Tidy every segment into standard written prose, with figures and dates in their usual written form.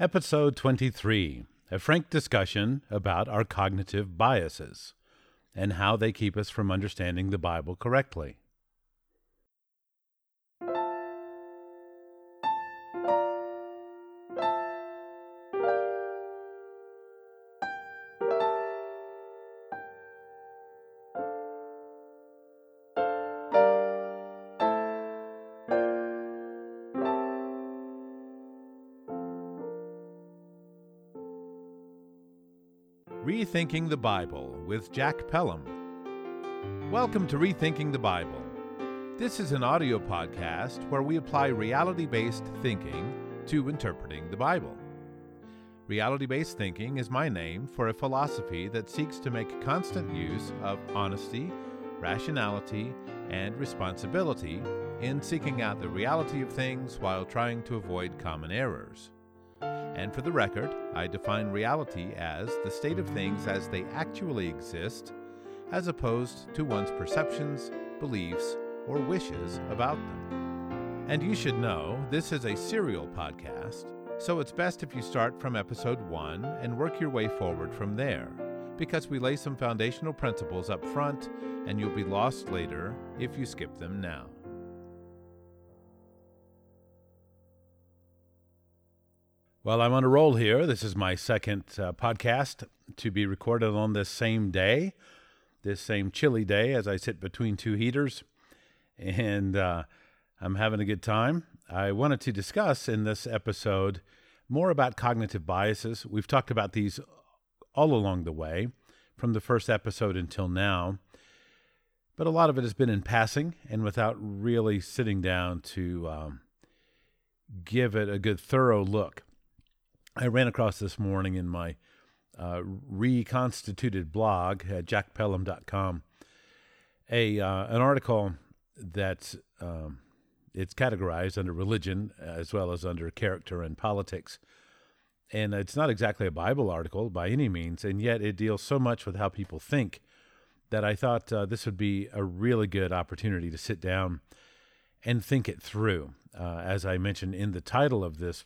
Episode 23, a frank discussion about our cognitive biases and how they keep us from understanding the Bible correctly. Rethinking the Bible with Jack Pelham. Welcome to Rethinking the Bible. This is an audio podcast where we apply reality-based thinking to interpreting the Bible. Reality-based thinking is my name for a philosophy that seeks to make constant use of honesty, rationality, and responsibility in seeking out the reality of things while trying to avoid common errors. And for the record, I define reality as the state of things as they actually exist, as opposed to one's perceptions, beliefs, or wishes about them. And you should know, this is a serial podcast, so it's best if you start from episode 1 and work your way forward from there, because we lay some foundational principles up front, and you'll be lost later if you skip them now. Well, I'm on a roll here. This is my second podcast to be recorded on this same day, this same chilly day as I sit between two heaters, and I'm having a good time. I wanted to discuss in this episode more about cognitive biases. We've talked about these all along the way from the first episode until now, but a lot of it has been in passing and without really sitting down to give it a good thorough look. I ran across this morning in my reconstituted blog at jackpelham.com an article that's it's categorized under religion as well as under character and politics. And it's not exactly a Bible article by any means, and yet it deals so much with how people think that I thought this would be a really good opportunity to sit down and think it through. As I mentioned in the title of this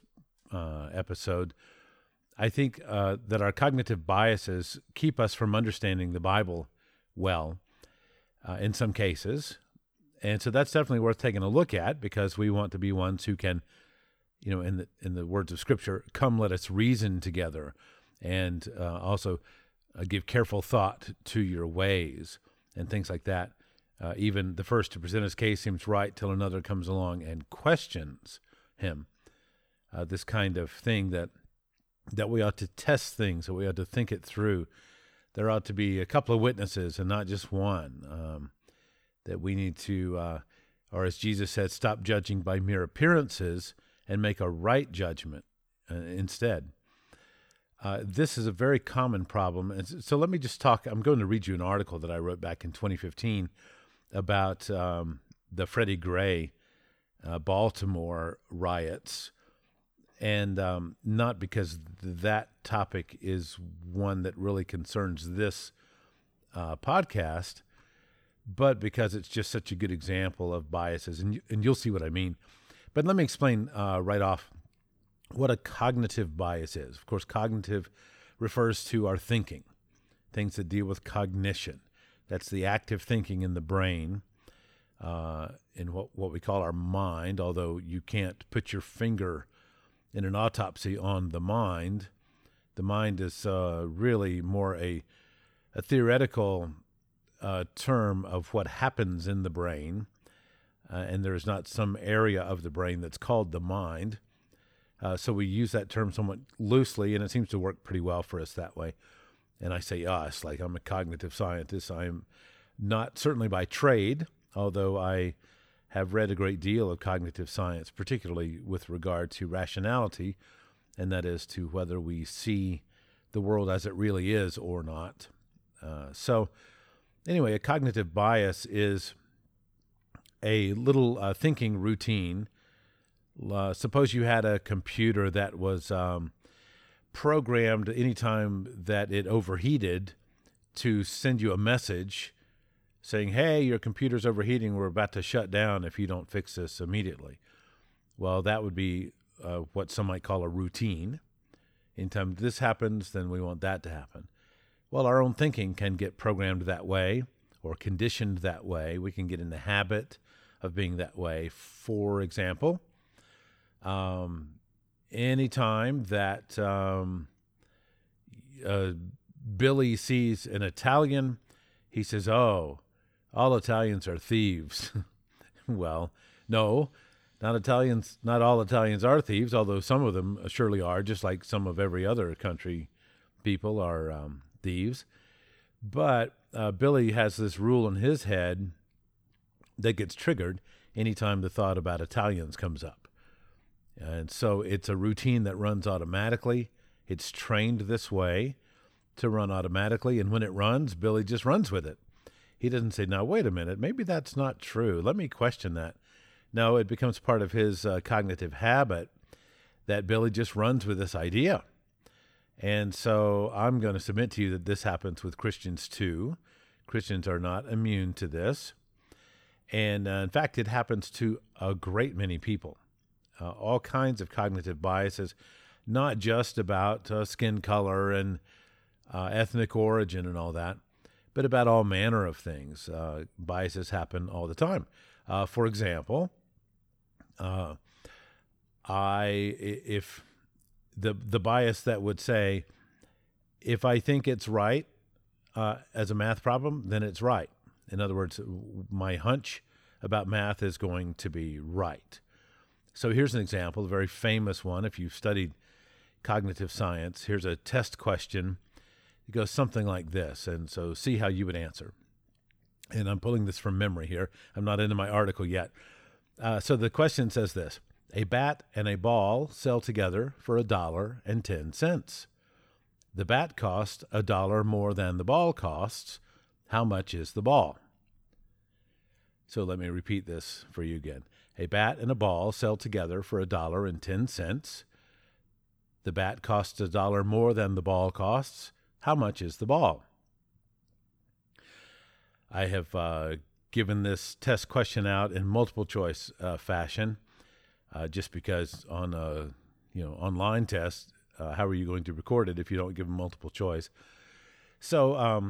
episode, I think that our cognitive biases keep us from understanding the Bible well in some cases. And so that's definitely worth taking a look at, because we want to be ones who can, you know, in the words of Scripture, come let us reason together, and also give careful thought to your ways and things like that. Even the first to present his case seems right till another comes along and questions him. This kind of thing that we ought to test things, that we ought to think it through. There ought to be a couple of witnesses and not just one, that we need to, or as Jesus said, stop judging by mere appearances and make a right judgment instead. This is a very common problem. And so let me just talk. I'm going to read you an article that I wrote back in 2015 about the Freddie Gray Baltimore riots. And not because that topic is one that really concerns this podcast, but because it's just such a good example of biases. And you'll see what I mean. But let me explain right off what a cognitive bias is. Of course, cognitive refers to our thinking, things that deal with cognition. That's the active thinking in the brain, in what we call our mind, although you can't put your finger in an autopsy on the mind. The mind is really more a theoretical term of what happens in the brain, and there is not some area of the brain that's called the mind. So we use that term somewhat loosely, and it seems to work pretty well for us that way. And I say us, like I'm a cognitive scientist. I'm not certainly by trade, although I have read a great deal of cognitive science, particularly with regard to rationality, and that is to whether we see the world as it really is or not. So anyway, a cognitive bias is a little thinking routine. Suppose you had a computer that was programmed anytime that it overheated to send you a message saying, hey, your computer's overheating, we're about to shut down if you don't fix this immediately. Well, that would be what some might call a routine. Anytime this happens, then we want that to happen. Well, our own thinking can get programmed that way or conditioned that way. We can get in the habit of being that way. For example, anytime that Billy sees an Italian, he says, "Oh, all Italians are thieves." Well, no, not all Italians are thieves, although some of them surely are, just like some of every other country people are thieves. But Billy has this rule in his head that gets triggered anytime the thought about Italians comes up. And so it's a routine that runs automatically. It's trained this way to run automatically. And when it runs, Billy just runs with it. He doesn't say, now, wait a minute, maybe that's not true. Let me question that. No, it becomes part of his cognitive habit that Billy just runs with this idea. And so I'm going to submit to you that this happens with Christians too. Christians are not immune to this. And in fact, it happens to a great many people. All kinds of cognitive biases, not just about skin color and ethnic origin and all that, but about all manner of things. Biases happen all the time. For example, if the bias that would say, if I think it's right as a math problem, then it's right. In other words, my hunch about math is going to be right. So here's an example, a very famous one. If you've studied cognitive science, here's a test question. It goes something like this, and so see how you would answer. And I'm pulling this from memory here. I'm not into my article yet. So the question says this: a bat and a ball sell together for $1.10. The bat costs $1 more than the ball costs. How much is the ball? So let me repeat this for you again. A bat and a ball sell together for $1.10. The bat costs $1 more than the ball costs. How much is the ball? I have given this test question out in multiple choice fashion, just because on a online test, how are you going to record it if you don't give them multiple choice? So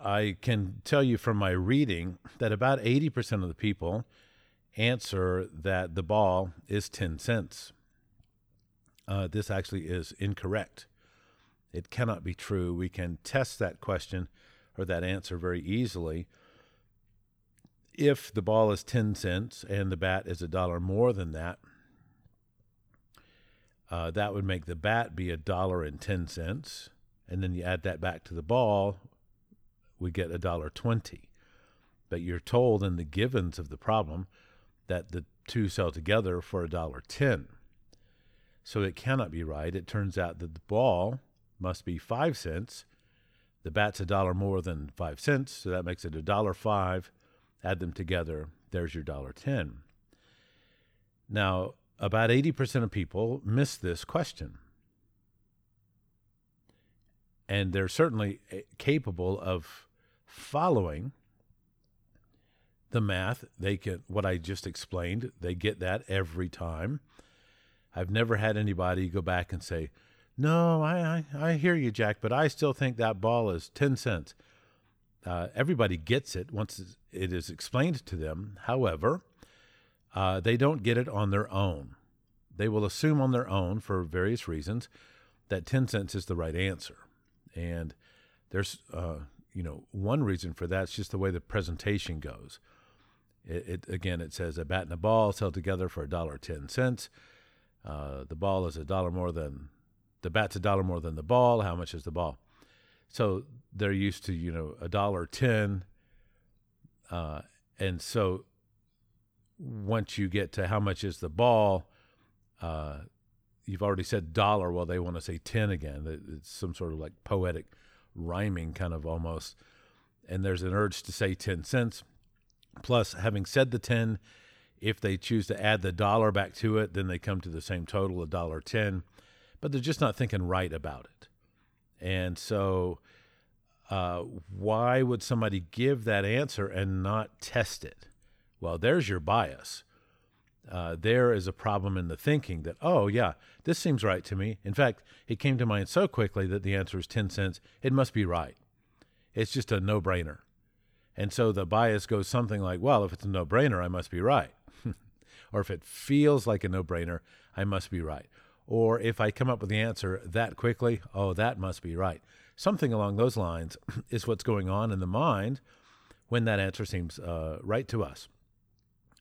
I can tell you from my reading that about 80% of the people answer that the ball is 10 cents. This actually is incorrect. It cannot be true. We can test that question or that answer very easily. If the ball is 10 cents and the bat is $1 more than that, that would make the bat be $1.10. And then you add that back to the ball, we get $1.20. But you're told in the givens of the problem that the two sell together for $1.10. So it cannot be right. It turns out that the ball must be 5 cents. The bat's $1 more than 5 cents, so that makes it $1.05. Add them together, there's your $1.10. Now, about 80% of people miss this question. And they're certainly capable of following the math. They can, what I just explained, they get that every time. I've never had anybody go back and say, no, I hear you, Jack, but I still think that ball is 10 cents. Everybody gets it once it is explained to them. However, they don't get it on their own. They will assume on their own, for various reasons, that 10 cents is the right answer. And there's, one reason for that is just the way the presentation goes. It says a bat and a ball sell together for $1.10. The ball is $1 more than, the bat's $1 more than the ball. How much is the ball? So they're used to, $1.10. And so once you get to how much is the ball, you've already said $1. Well, they want to say 10 again. It's some sort of like poetic rhyming kind of almost. And there's an urge to say 10 cents. Plus, having said the 10, if they choose to add the $1 back to it, then they come to the same total, $1.10. But they're just not thinking right about it. And so why would somebody give that answer and not test it? Well, there's your bias. there is a problem in the thinking that, oh, yeah, this seems right to me. In fact, it came to mind so quickly that the answer is 10 cents. It must be right. It's just a no-brainer. And so the bias goes something like, well, if it's a no-brainer, I must be right. Or if it feels like a no-brainer, I must be right. Or if I come up with the answer that quickly, oh, that must be right. Something along those lines is what's going on in the mind when that answer seems right to us.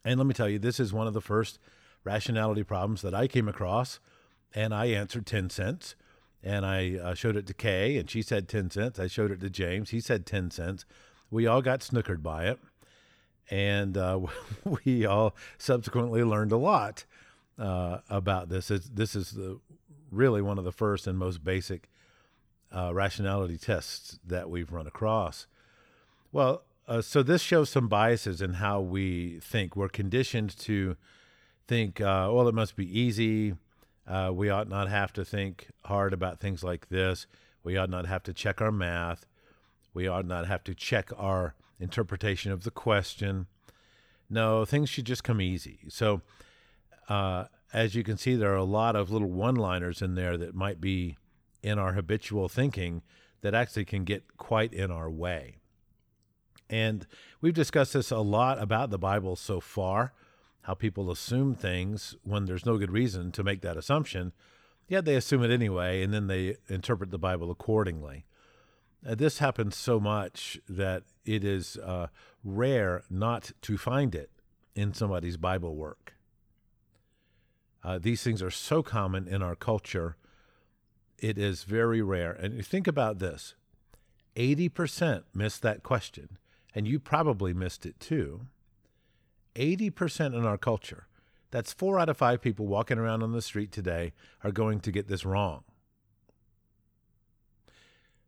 And let me tell you, this is one of the first rationality problems that I came across, and I answered 10 cents, and I showed it to Kay, and she said 10 cents. I showed it to James. He said 10 cents. We all got snookered by it, and we all subsequently learned a lot about this. This is really one of the first and most basic rationality tests that we've run across. Well, so this shows some biases in how we think. We're conditioned to think, well, it must be easy. We ought not have to think hard about things like this. We ought not have to check our math. We ought not have to check our interpretation of the question. No, things should just come easy. So as you can see, there are a lot of little one-liners in there that might be in our habitual thinking that actually can get quite in our way. And we've discussed this a lot about the Bible so far, how people assume things when there's no good reason to make that assumption, yet they assume it anyway, and then they interpret the Bible accordingly. This happens so much that it is rare not to find it in somebody's Bible work. These things are so common in our culture, it is very rare. And you think about this, 80% missed that question. And you probably missed it too. 80% in our culture. That's 4 out of 5 people walking around on the street today are going to get this wrong.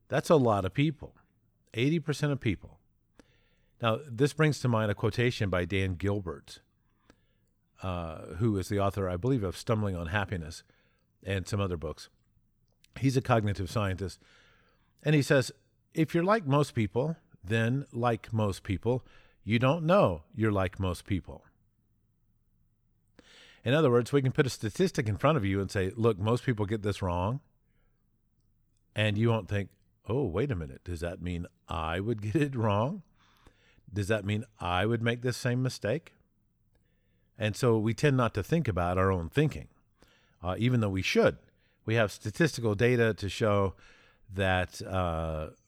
That's a lot of people, 80% of people. Now, this brings to mind a quotation by Dan Gilbert, who is the author, I believe, of Stumbling on Happiness and some other books. He's a cognitive scientist, and he says, if you're like most people, then, like most people, you don't know you're like most people. In other words, we can put a statistic in front of you and say, look, most people get this wrong. And you won't think, oh, wait a minute, does that mean I would get it wrong? Does that mean I would make this same mistake? And so we tend not to think about our own thinking, even though we should. We have statistical data to show that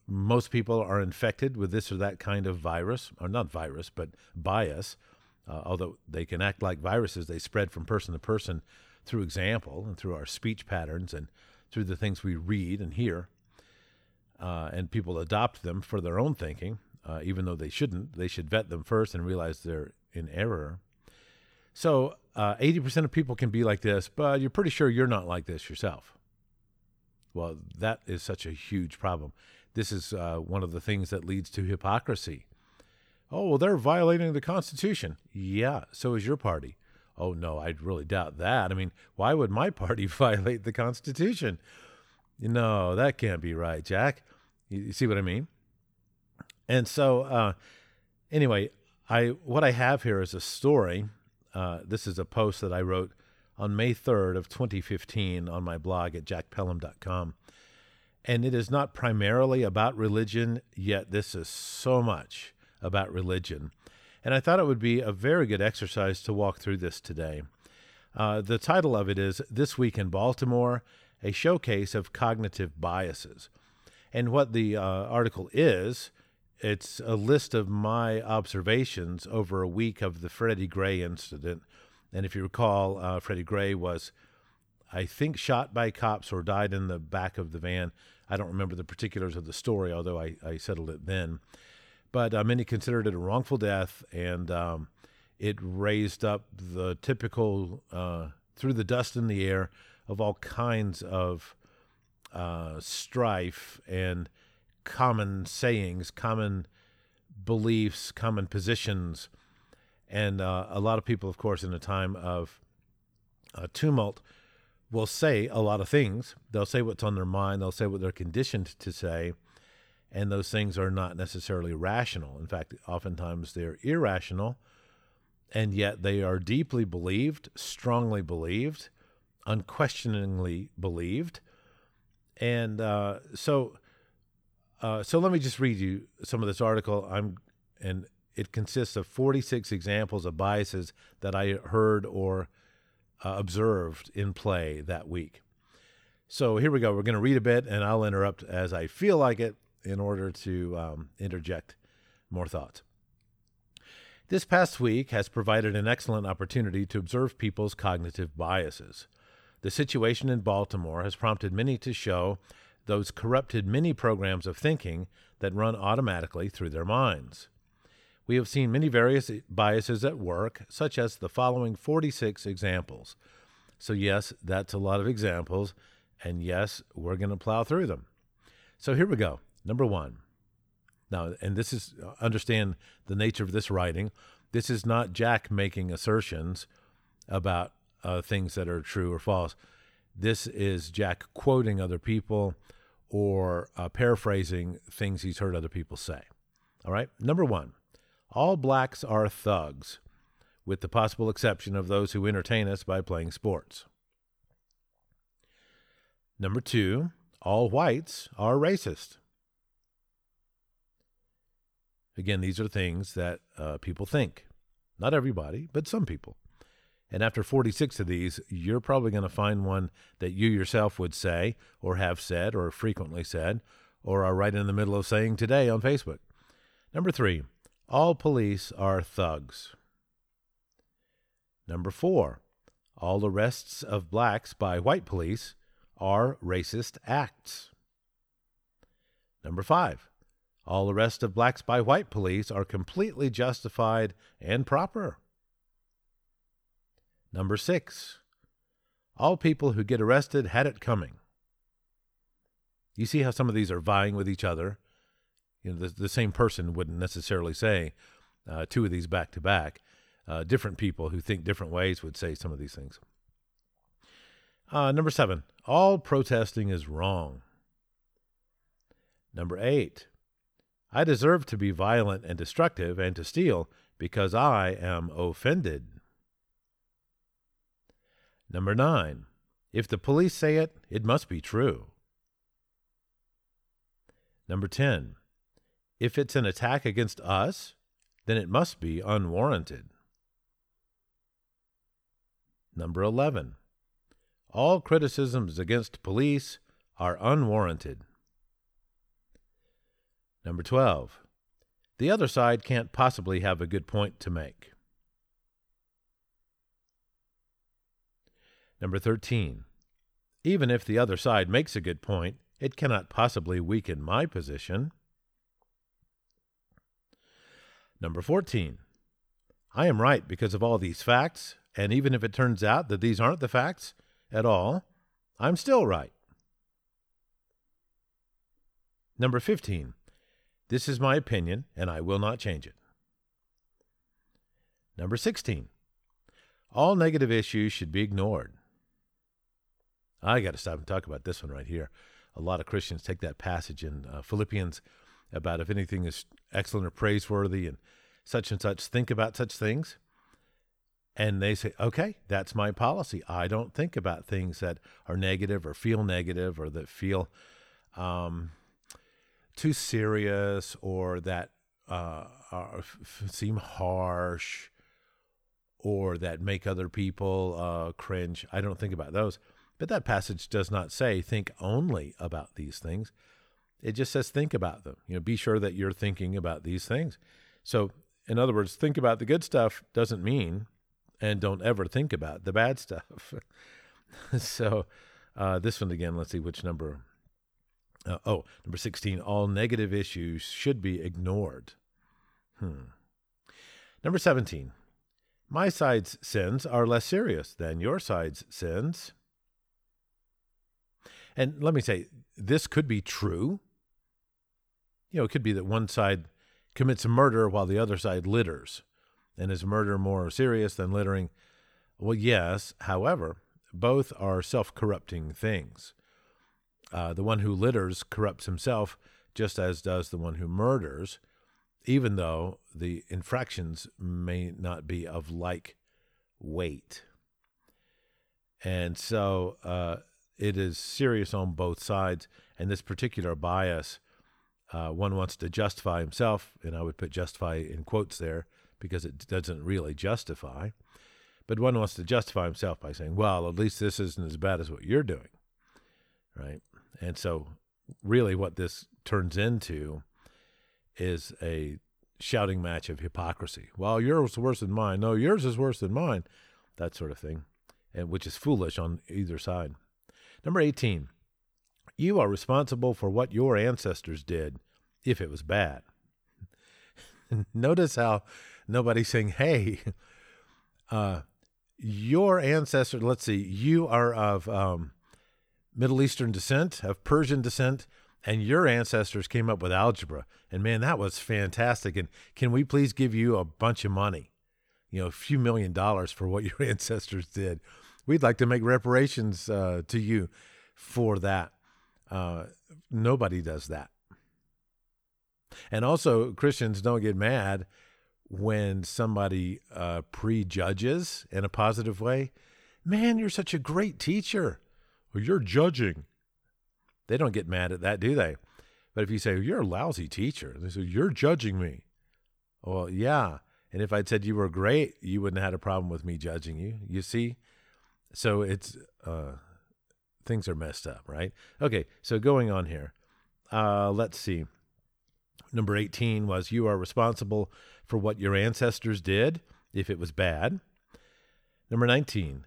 most people are infected with this or that kind of virus, or not virus, but bias, although they can act like viruses. They spread from person to person through example and through our speech patterns and through the things we read and hear, and people adopt them for their own thinking, even though they shouldn't. They should vet them first and realize they're in error. So 80% of people can be like this, but you're pretty sure you're not like this yourself. Well, that is such a huge problem. This is one of the things that leads to hypocrisy. Oh, well, they're violating the Constitution. Yeah, so is your party. Oh, no, I really doubt that. I mean, why would my party violate the Constitution? No, that can't be right, Jack. You see what I mean? And so, anyway, what I have here is a story. This is a post that I wrote on May 3rd of 2015 on my blog at jackpelham.com. And it is not primarily about religion, yet this is so much about religion. And I thought it would be a very good exercise to walk through this today. The title of it is This Week in Baltimore, a Showcase of Cognitive Biases. And what the article is, it's a list of my observations over a week of the Freddie Gray incident. And if you recall, Freddie Gray was, I think, shot by cops or died in the back of the van. I don't remember the particulars of the story, although I settled it then. But many considered it a wrongful death, and it raised up the typical, through the dust in the air, of all kinds of strife and common sayings, common beliefs, common positions. And a lot of people, of course, in a time of tumult, will say a lot of things. They'll say what's on their mind. They'll say what they're conditioned to say. And those things are not necessarily rational. In fact, oftentimes they're irrational. and yet they are deeply believed, strongly believed, unquestioningly believed. And so let me just read you some of this article. It consists of 46 examples of biases that I heard or observed in play that week. So here we go. We're going to read a bit, and I'll interrupt as I feel like it in order to interject more thoughts. This past week has provided an excellent opportunity to observe people's cognitive biases. The situation in Baltimore has prompted many to show those corrupted mini programs of thinking that run automatically through their minds. We have seen many various biases at work, such as the following 46 examples. So yes, that's a lot of examples, and yes, we're going to plow through them. So here we go. Number one. Now, and this is, understand the nature of this writing. This is not Jack making assertions about things that are true or false. This is Jack quoting other people or paraphrasing things he's heard other people say. All right, number one. All blacks are thugs, with the possible exception of those who entertain us by playing sports. Number two, all whites are racist. Again, these are things that people think. Not everybody, but some people. And after 46 of these, you're probably going to find one that you yourself would say or have said or frequently said or are right in the middle of saying today on Facebook. Number three, all police are thugs. Number four, all arrests of blacks by white police are racist acts. Number five, all arrests of blacks by white police are completely justified and proper. Number six, all people who get arrested had it coming. You see how some of these are vying with each other? You know, the same person wouldn't necessarily say two of these back to back. Different people who think different ways would say some of these things. Number seven, all protesting is wrong. Number eight, I deserve to be violent and destructive and to steal because I am offended. Number nine, if the police say it, it must be true. Number 10, if it's an attack against us, then it must be unwarranted. Number 11. All criticisms against police are unwarranted. Number 12. The other side can't possibly have a good point to make. Number 13. Even if the other side makes a good point, it cannot possibly weaken my position. Number 14, I am right because of all these facts, and even if it turns out that these aren't the facts at all, I'm still right. Number 15, this is my opinion, and I will not change it. Number 16, all negative issues should be ignored. I got to stop and talk about this one right here. A lot of Christians take that passage in Philippians about if anything is excellent or praiseworthy and such, think about such things. And they say, okay, that's my policy. I don't think about things that are negative or that feel too serious or that seem harsh or that make other people cringe. I don't think about those. But that passage does not say think only about these things. It just says think about them. You know, be sure that you're thinking about these things. So, in other words, think about the good stuff doesn't mean, and don't ever think about the bad stuff. So, this one again. Let's see which number. Number 16. All negative issues should be ignored. Number 17. My side's sins are less serious than your side's sins. And let me say, this could be true. You know, it could be that one side commits a murder while the other side litters. And is murder more serious than littering? Well, yes. However, both are self-corrupting things. The one who litters corrupts himself just as does the one who murders. even though the infractions may not be of like weight. And so it is serious on both sides. And this particular bias, one wants to justify himself, and I would put justify in quotes there because it doesn't really justify. But one wants to justify himself by saying, well, at least this isn't as bad as what you're doing, right? And so really what this turns into is a shouting match of hypocrisy. Well, yours is worse than mine. No, yours is worse than mine. That sort of thing, and which is foolish on either side. Number 18, you are responsible for what your ancestors did if it was bad. Notice how nobody's saying, hey, your ancestor, let's see, you are of Middle Eastern descent, of Persian descent, and your ancestors came up with algebra. And man, that was fantastic. And can we please give you a bunch of money, you know, a few $1,000,000 for what your ancestors did? We'd like to make reparations to you for that. Nobody does that. And also, Christians don't get mad when somebody prejudges in a positive way. Man, you're such a great teacher. Well, you're judging. They don't get mad at that, do they? But if you say, well, you're a lousy teacher, they say, you're judging me. Well, yeah. And if I'd said you were great, you wouldn't have had a problem with me judging you. You see? So it's, things are messed up, right? Okay, so going on here. Let's see. Number 18 was you are responsible for what your ancestors did if it was bad. Number 19,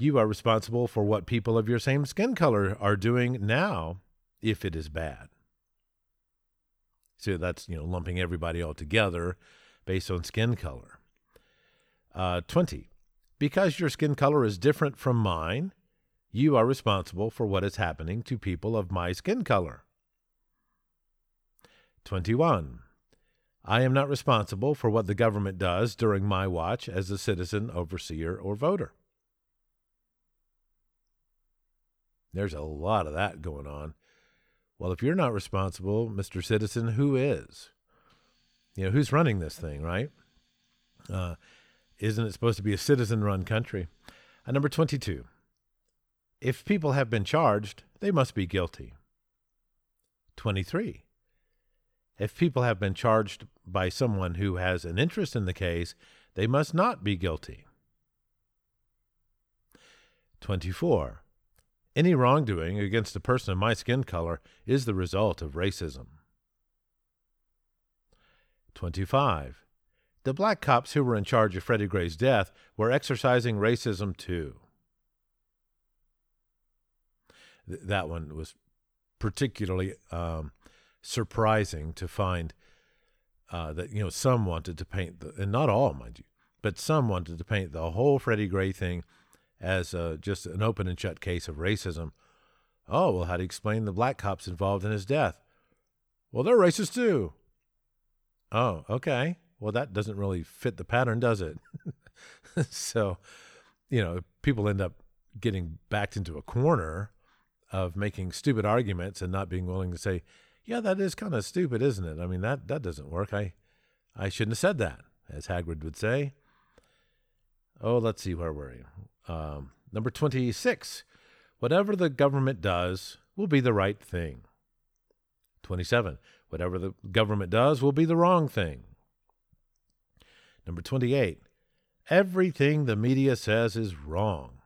you are responsible for what people of your same skin color are doing now if it is bad. So that's, you know, lumping everybody all together based on skin color. 20, because your skin color is different from mine, you are responsible for what is happening to people of my skin color. 21, I am not responsible for what the government does during my watch as a citizen, overseer, or voter. There's a lot of that going on. Well, if you're not responsible, Mr. Citizen, who is? You know, who's running this thing, right? Isn't it supposed to be a citizen-run country? Number 22, if people have been charged, they must be guilty. 23, if people have been charged by someone who has an interest in the case, they must not be guilty. 24, any wrongdoing against a person of my skin color is the result of racism. 25, the black cops who were in charge of Freddie Gray's death were exercising racism too. That one was particularly surprising to find that, you know, some wanted to paint, and not all, mind you, but some wanted to paint the whole Freddie Gray thing as just an open and shut case of racism. Oh, well, how do you explain the black cops involved in his death? Well, they're racist too. Oh, okay. Well, that doesn't really fit the pattern, does it? So, you know, people end up getting backed into a corner of making stupid arguments and not being willing to say, yeah, that is kind of stupid, isn't it? I mean, that doesn't work. I shouldn't have said that, as Hagrid would say. Oh, let's see, where were you? Number 26, whatever the government does will be the right thing. 27, whatever the government does will be the wrong thing. Number 28, everything the media says is wrong.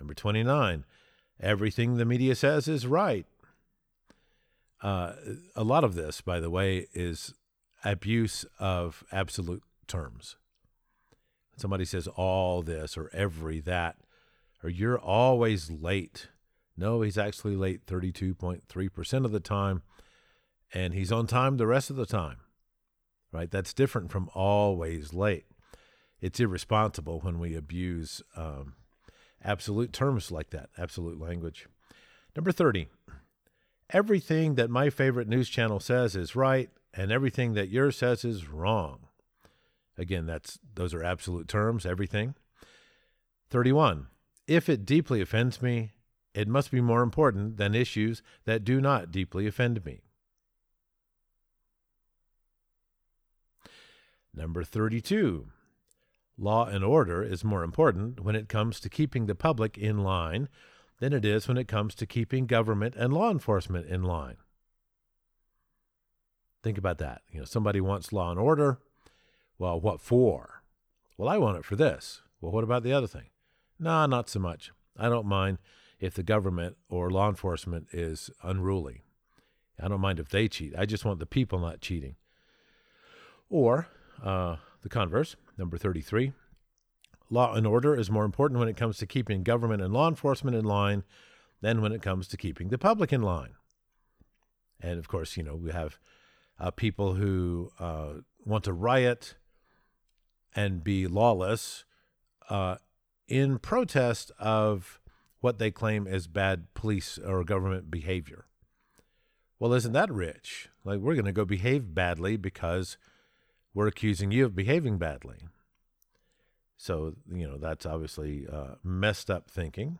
Number 29, everything the media says is right. A lot of this, by the way, is abuse of absolute terms. Somebody says all this or every that, or you're always late. No, he's actually late 32.3% of the time, and he's on time the rest of the time, right? That's different from always late. It's irresponsible when we abuse absolute terms like that, absolute language. Number 30, everything that my favorite news channel says is right, and everything that yours says is wrong. Again, those are absolute terms, everything. 31, if it deeply offends me, it must be more important than issues that do not deeply offend me. Number 32. Law and order is more important when it comes to keeping the public in line than it is when it comes to keeping government and law enforcement in line. Think about that. You know, somebody wants law and order. Well, what for? Well, I want it for this. Well, what about the other thing? Nah, not so much. I don't mind if the government or law enforcement is unruly. I don't mind if they cheat. I just want the people not cheating. Or the converse, number 33. Law and order is more important when it comes to keeping government and law enforcement in line than when it comes to keeping the public in line. And of course, you know, we have people who want to riot and be lawless in protest of what they claim is bad police or government behavior. Well, isn't that rich? Like, we're going to go behave badly because we're accusing you of behaving badly. So, you know, that's obviously messed up thinking.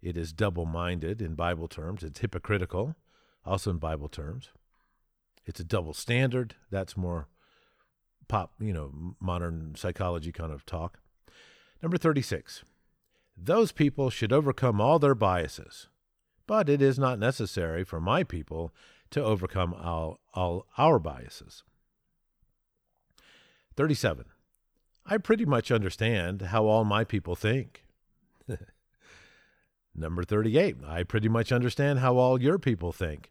It is double-minded in Bible terms. It's hypocritical, also in Bible terms. It's a double standard. That's more pop, you know, modern psychology kind of talk. Number 36. Those people should overcome all their biases, but it is not necessary for my people to overcome all our biases. 37. I pretty much understand how all my people think. Number 38. I pretty much understand how all your people think.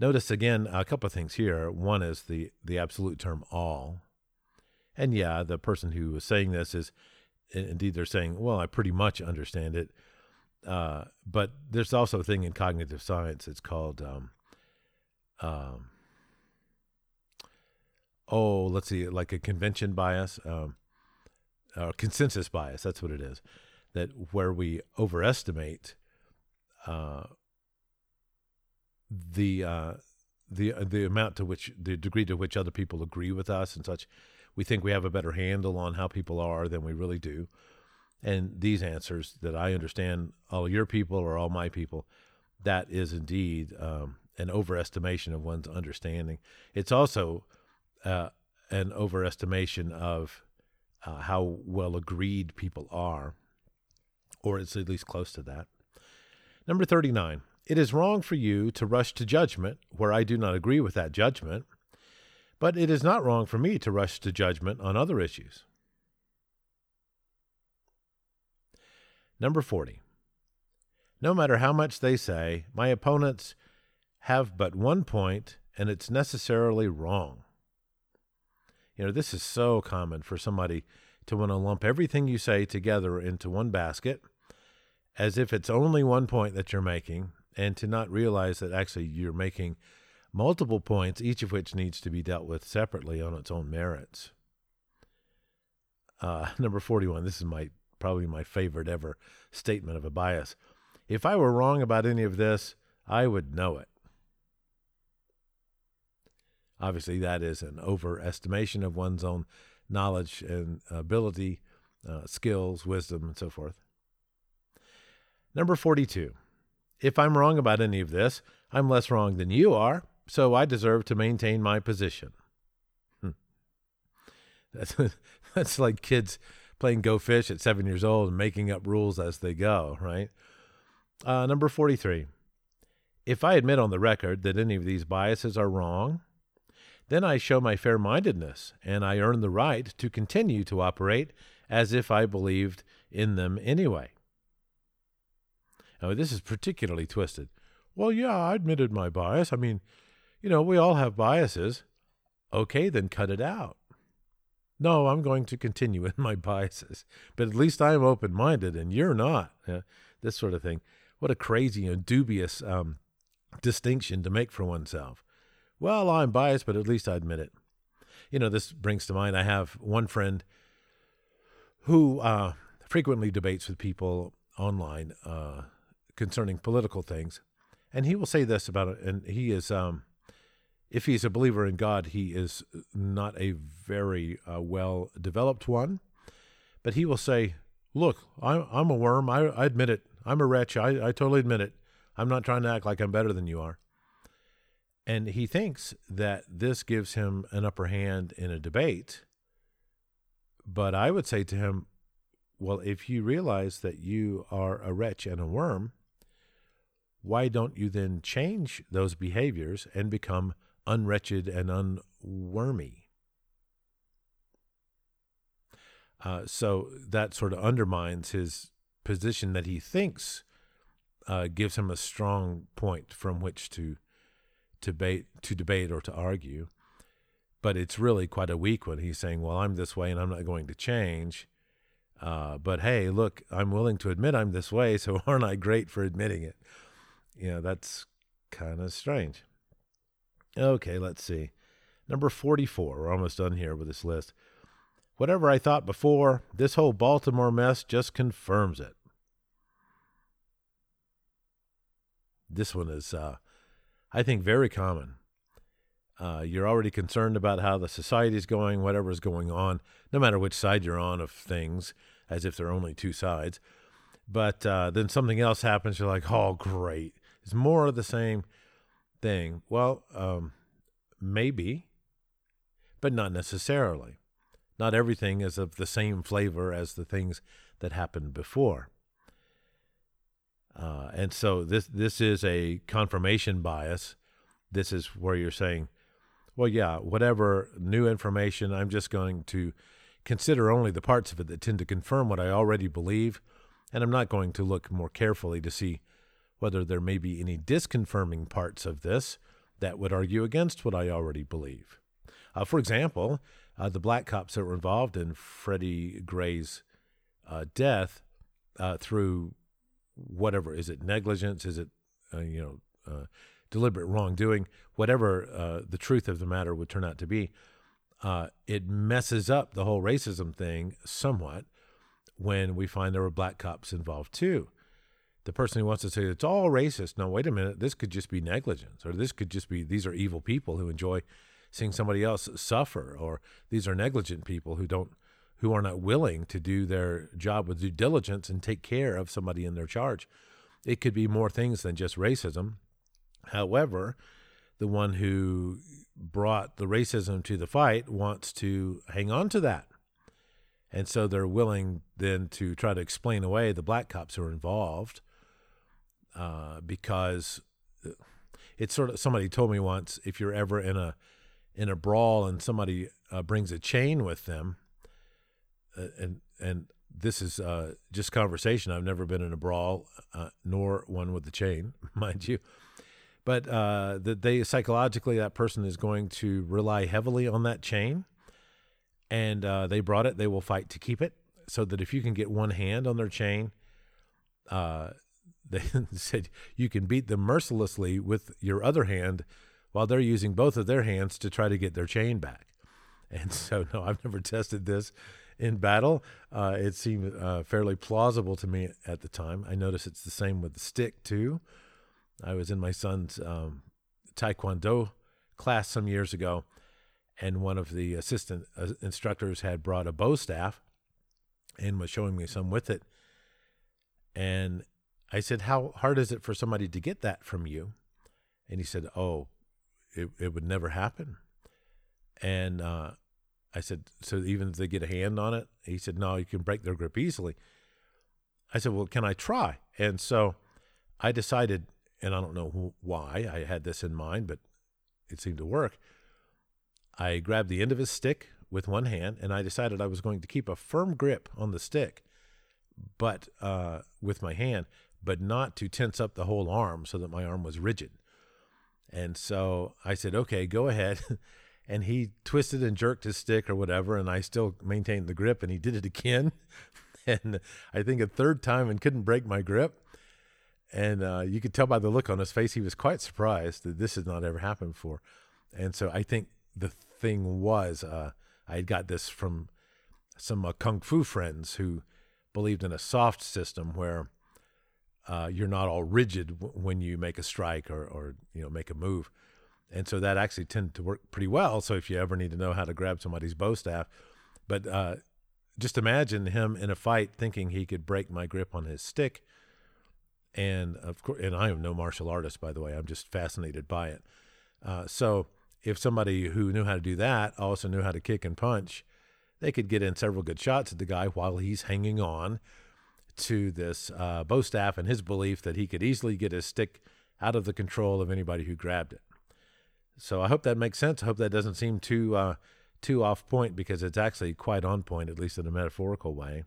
Notice again a couple of things here. One is the absolute term all. And yeah, the person who is saying this is, indeed they're saying, well, I pretty much understand it. But there's also a thing in cognitive science. It's called, like a convention bias, or consensus bias. That's what it is. That where we overestimate the amount to which, the degree to which other people agree with us and such. We think we have a better handle on how people are than we really do. And these answers that I understand all your people or all my people, that is indeed an overestimation of one's understanding. It's also an overestimation of how well agreed people are, or it's at least close to that. Number 39. It is wrong for you to rush to judgment where I do not agree with that judgment, but it is not wrong for me to rush to judgment on other issues. Number 40. No matter how much they say, my opponents have but one point, and it's necessarily wrong. You know, this is so common for somebody to want to lump everything you say together into one basket, as if it's only one point that you're making, and to not realize that actually you're making multiple points, each of which needs to be dealt with separately on its own merits. Number 41. This is probably my favorite ever statement of a bias. If I were wrong about any of this, I would know it. Obviously, that is an overestimation of one's own knowledge and ability, skills, wisdom, and so forth. Number 42. If I'm wrong about any of this, I'm less wrong than you are, so I deserve to maintain my position. That's like kids playing Go Fish at 7 years old and making up rules as they go, right? Number 43. If I admit on the record that any of these biases are wrong, then I show my fair-mindedness, and I earn the right to continue to operate as if I believed in them anyway. Now, this is particularly twisted. Well, yeah, I admitted my bias. I mean, you know, we all have biases. Okay, then cut it out. No, I'm going to continue in my biases, but at least I'm open-minded and you're not. Yeah, this sort of thing. What a crazy and dubious distinction to make for oneself. Well, I'm biased, but at least I admit it. You know, this brings to mind, I have one friend who frequently debates with people online concerning political things. And he will say this about it, and he is, if he's a believer in God, he is not a very well-developed one. But he will say, look, I'm a worm. I admit it. I'm a wretch. I totally admit it. I'm not trying to act like I'm better than you are. And he thinks that this gives him an upper hand in a debate But I would say to him, well, if you realize that you are a wretch and a worm, why don't you then change those behaviors and become unwretched and unwormy? So that sort of undermines his position that he thinks gives him a strong point from which to debate or to argue. But it's really quite a weak one. He's saying, well, I'm this way and I'm not going to change. But hey, look, I'm willing to admit I'm this way, so aren't I great for admitting it? You know, that's kind of strange. Okay, let's see. Number 44. We're almost done here with this list. Whatever I thought before, this whole Baltimore mess just confirms it. This one is, I think, very common. You're already concerned about how the society's going, whatever's going on, no matter which side you're on of things, as if there are only two sides. But then something else happens, you're like, oh, great. It's more of the same thing. Well, maybe, but not necessarily. Not everything is of the same flavor as the things that happened before. And so this is a confirmation bias. This is where you're saying, well, yeah, whatever new information, I'm just going to consider only the parts of it that tend to confirm what I already believe, and I'm not going to look more carefully to see whether there may be any disconfirming parts of this that would argue against what I already believe. For example, the black cops that were involved in Freddie Gray's death through whatever, is it negligence, is it, deliberate wrongdoing, whatever the truth of the matter would turn out to be, it messes up the whole racism thing somewhat when we find there were black cops involved too. The person who wants to say it's all racist, no, wait a minute, this could just be negligence, or this could just be these are evil people who enjoy seeing somebody else suffer, or these are negligent people who are not willing to do their job with due diligence and take care of somebody in their charge. It could be more things than just racism. However, the one who brought the racism to the fight wants to hang on to that. And so they're willing then to try to explain away the black cops who are involved because it's sort of, somebody told me once, if you're ever in a brawl and somebody brings a chain with them, and this is just conversation. I've never been in a brawl, nor one with a chain, mind you. But that they psychologically, that person is going to rely heavily on that chain, and they brought it. They will fight to keep it, so that if you can get one hand on their chain, they said you can beat them mercilessly with your other hand, while they're using both of their hands to try to get their chain back. And so, no, I've never tested this in battle. It seemed fairly plausible to me at the time. I notice it's the same with the stick, too. I was in my son's Taekwondo class some years ago, and one of the assistant instructors had brought a bow staff and was showing me some with it. And I said, how hard is it for somebody to get that from you? And he said, oh, it would never happen. And I said, so even if they get a hand on it? He said, no, you can break their grip easily. I said, well, can I try? And so I decided, and I don't know why I had this in mind, but it seemed to work. I grabbed the end of his stick with one hand, and I decided I was going to keep a firm grip on the stick but with my hand, but not to tense up the whole arm so that my arm was rigid. And so I said, okay, go ahead. And he twisted and jerked his stick or whatever, and I still maintained the grip, and he did it again. And I think a third time, and couldn't break my grip. And you could tell by the look on his face, he was quite surprised that this had not ever happened before. And so I think the thing was, I had got this from some Kung Fu friends who believed in a soft system where you're not all rigid when you make a strike or make a move. And so that actually tended to work pretty well. So if you ever need to know how to grab somebody's bow staff, but just imagine him in a fight thinking he could break my grip on his stick. And of course, and I am no martial artist, by the way, I'm just fascinated by it. So if somebody who knew how to do that also knew how to kick and punch, they could get in several good shots at the guy while he's hanging on to this bow staff and his belief that he could easily get his stick out of the control of anybody who grabbed it. So I hope that makes sense. I hope that doesn't seem too off point, because it's actually quite on point, at least in a metaphorical way.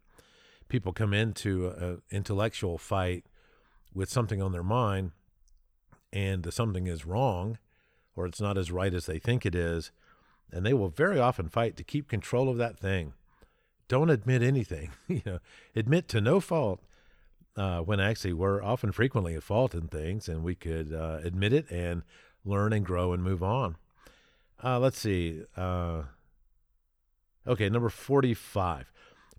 People come into an intellectual fight with something on their mind, and something is wrong, or it's not as right as they think it is, and they will very often fight to keep control of that thing. Don't admit anything. Admit to no fault, when actually we're often frequently at fault in things, and we could admit it and learn and grow and move on. Let's see. Okay, number 45.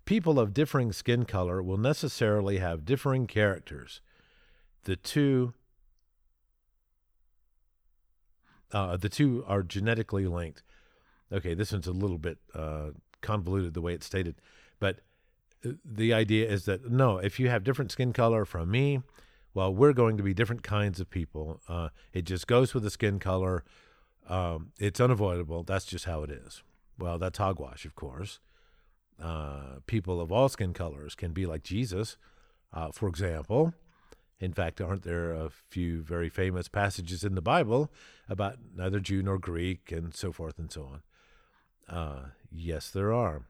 People of differing skin color will necessarily have differing characters. The two are genetically linked. Okay, this one's a little bit convoluted the way it's stated, but the idea is that, no, if you have different skin color from me, well, we're going to be different kinds of people. It just goes with the skin color. It's unavoidable. That's just how it is. Well, that's hogwash, of course. People of all skin colors can be like Jesus, for example. In fact, aren't there a few very famous passages in the Bible about neither Jew nor Greek and so forth and so on? Yes, there are.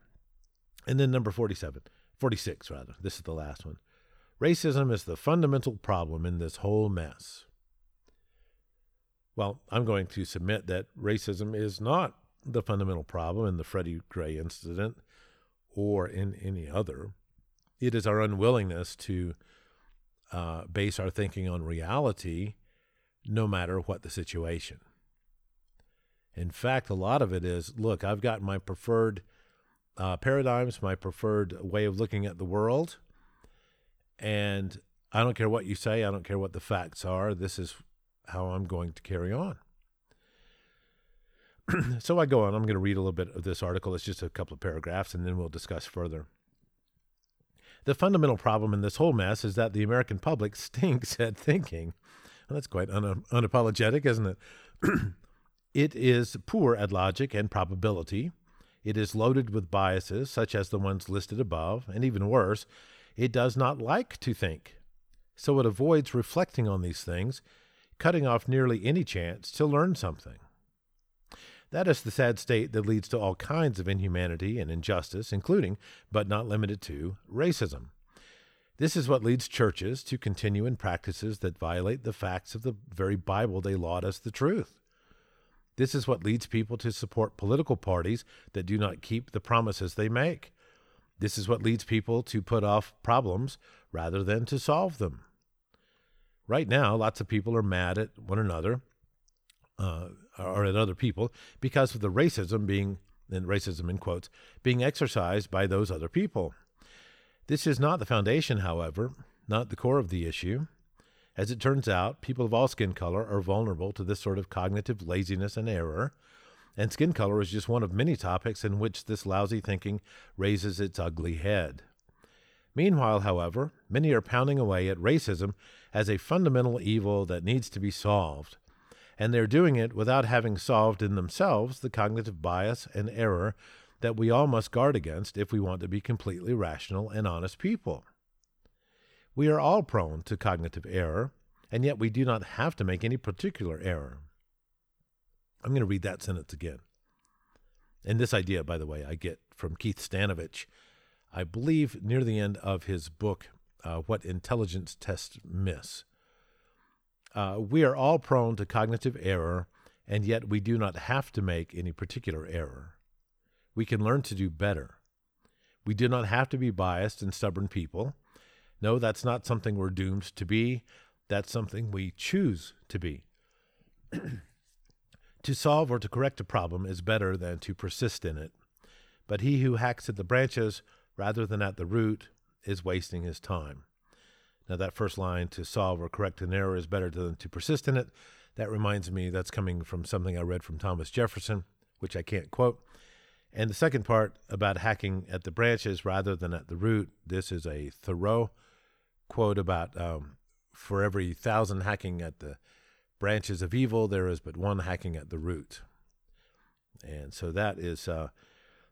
And then number 46, this is the last one. Racism is the fundamental problem in this whole mess. Well, I'm going to submit that racism is not the fundamental problem in the Freddie Gray incident or in any other. It is our unwillingness to base our thinking on reality, no matter what the situation. In fact, a lot of it is, look, I've got my preferred paradigms, my preferred way of looking at the world, and I don't care what you say. I don't care what the facts are. This is how I'm going to carry on. So I go on. I'm going to read a little bit of this article. It's just a couple of paragraphs, and then we'll discuss further. The fundamental problem in this whole mess is that the American public stinks at thinking. Well, that's quite unapologetic, isn't it? It is poor at logic and probability. It is loaded with biases, such as the ones listed above, and even worse, it does not like to think. So it avoids reflecting on these things, cutting off nearly any chance to learn something. That is the sad state that leads to all kinds of inhumanity and injustice, including, but not limited to, racism. This is what leads churches to continue in practices that violate the facts of the very Bible they laud as the truth. This is what leads people to support political parties that do not keep the promises they make. This is what leads people to put off problems rather than to solve them. Right now, lots of people are mad at one another, or at other people, because of the racism being, and racism in quotes, being exercised by those other people. This is not the foundation, however, not the core of the issue. As it turns out, people of all skin color are vulnerable to this sort of cognitive laziness and error, and skin color is just one of many topics in which this lousy thinking raises its ugly head. Meanwhile, however, many are pounding away at racism as a fundamental evil that needs to be solved, and they're doing it without having solved in themselves the cognitive bias and error that we all must guard against if we want to be completely rational and honest people. We are all prone to cognitive error, and yet we do not have to make any particular error. I'm going to read that sentence again. And this idea, by the way, I get from Keith Stanovich, I believe near the end of his book, What Intelligence Tests Miss. We are all prone to cognitive error, and yet we do not have to make any particular error. We can learn to do better. We do not have to be biased and stubborn people. No, that's not something we're doomed to be. That's something we choose to be. To solve or to correct a problem is better than to persist in it. But he who hacks at the branches rather than at the root is wasting his time. Now, that first line, to solve or correct an error is better than to persist in it, that reminds me that's coming from something I read from Thomas Jefferson, which I can't quote. And the second part about hacking at the branches rather than at the root, this is a Thoreau quote about for every 1,000 hacking at the branches of evil, there is but one hacking at the root. And so that is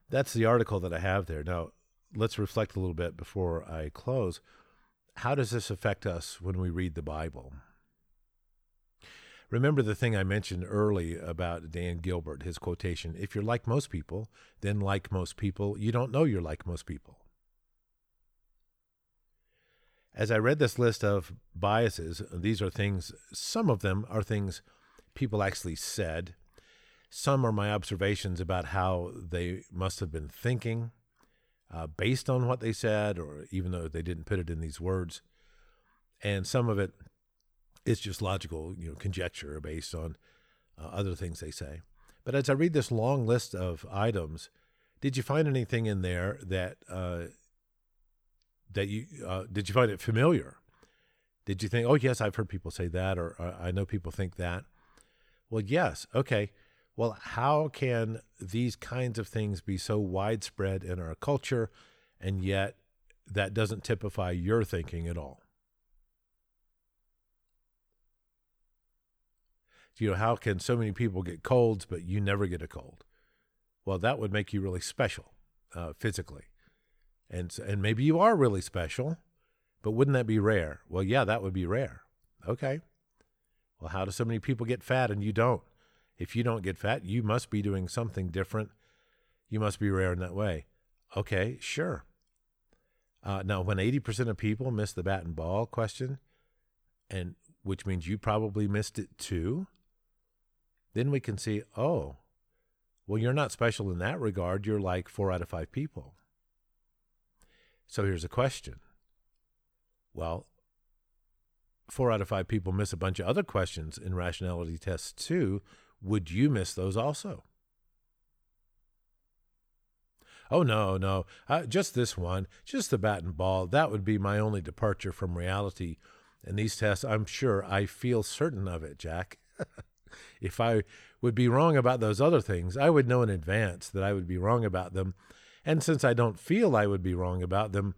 That's the article that I have there. Now, let's reflect a little bit before I close. How does this affect us when we read the Bible? Remember the thing I mentioned early about Dan Gilbert, his quotation, if you're like most people, then like most people, you don't know you're like most people. As I read this list of biases, these are things, some of them are things people actually said. Some are my observations about how they must have been thinking based on what they said, or even though they didn't put it in these words. And some of it, it's just logical, conjecture based on other things they say. But as I read this long list of items, did you find anything in there that did you find it familiar? Did you think, oh yes, I've heard people say that, or I know people think that? Well, yes. Okay. Well, how can these kinds of things be so widespread in our culture, and yet that doesn't typify your thinking at all? How can so many people get colds, but you never get a cold? Well, that would make you really special physically. And maybe you are really special, but wouldn't that be rare? Well, yeah, that would be rare. Okay. Well, how do so many people get fat and you don't? If you don't get fat, you must be doing something different. You must be rare in that way. Okay, sure. Now, when 80% of people miss the bat and ball question, and which means you probably missed it too, then we can see, oh, well, you're not special in that regard. You're like 4 out of 5 people. So here's a question. Well, 4 out of 5 people miss a bunch of other questions in rationality tests too. Would you miss those also? Oh, no, just this one, just the bat and ball. That would be my only departure from reality. And these tests, I'm sure, I feel certain of it, Jack. If I would be wrong about those other things, I would know in advance that I would be wrong about them. And since I don't feel I would be wrong about them,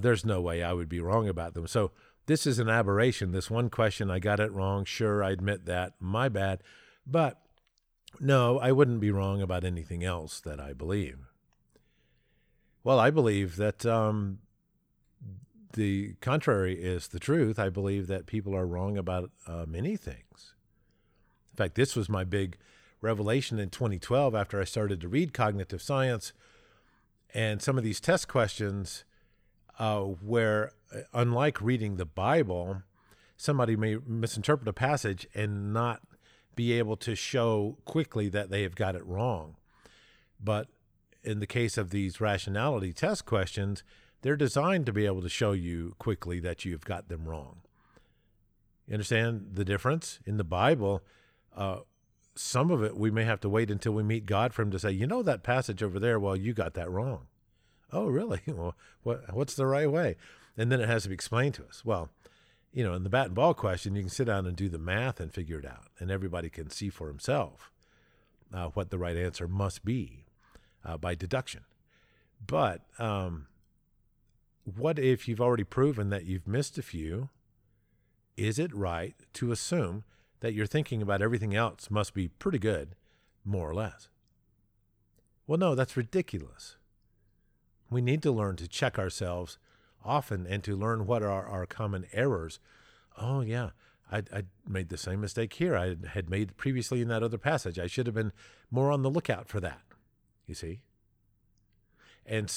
there's no way I would be wrong about them. So this is an aberration. This one question, I got it wrong. Sure, I admit that. My bad. But no, I wouldn't be wrong about anything else that I believe. Well, I believe that the contrary is the truth. I believe that people are wrong about many things. In fact, this was my big revelation in 2012 after I started to read cognitive science and some of these test questions where, unlike reading the Bible, somebody may misinterpret a passage and not be able to show quickly that they have got it wrong. But in the case of these rationality test questions, they're designed to be able to show you quickly that you've got them wrong. You understand the difference? In the Bible, some of it we may have to wait until we meet God for him to say, that passage over there, well, you got that wrong. Oh, really? Well, what's the right way? And then it has to be explained to us. Well, in the bat and ball question, you can sit down and do the math and figure it out, and everybody can see for himself what the right answer must be by deduction. But what if you've already proven that you've missed a few? Is it right to assume that your thinking about everything else must be pretty good, more or less? Well, no, that's ridiculous. We need to learn to check ourselves often and to learn what are our common errors. Oh, yeah, I made the same mistake here I had made previously in that other passage. I should have been more on the lookout for that, you see? And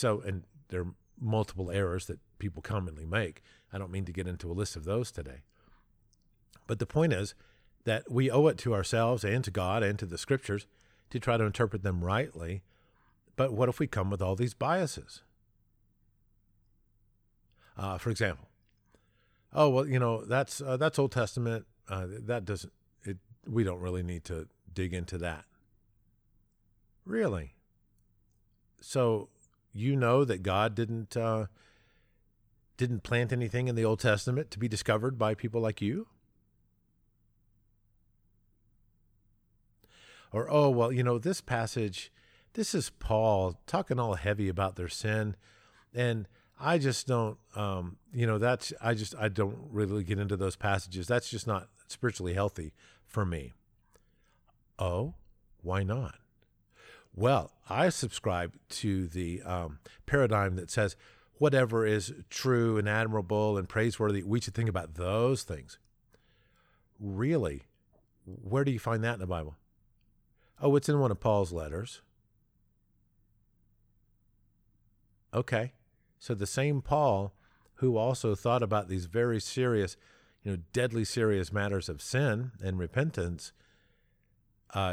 there are multiple errors that people commonly make. I don't mean to get into a list of those today. But the point is that we owe it to ourselves and to God and to the scriptures to try to interpret them rightly. But what if we come with all these biases? For example, oh, well, that's Old Testament. We don't really need to dig into that. Really? So, that God didn't plant anything in the Old Testament to be discovered by people like you? Or, oh, well, this passage, this is Paul talking all heavy about their sin. And I just don't, I don't really get into those passages. That's just not spiritually healthy for me. Oh, why not? Well, I subscribe to the paradigm that says whatever is true and admirable and praiseworthy, we should think about those things. Really? Where do you find that in the Bible? Oh, it's in one of Paul's letters. Okay. So the same Paul who also thought about these very serious, deadly serious matters of sin and repentance,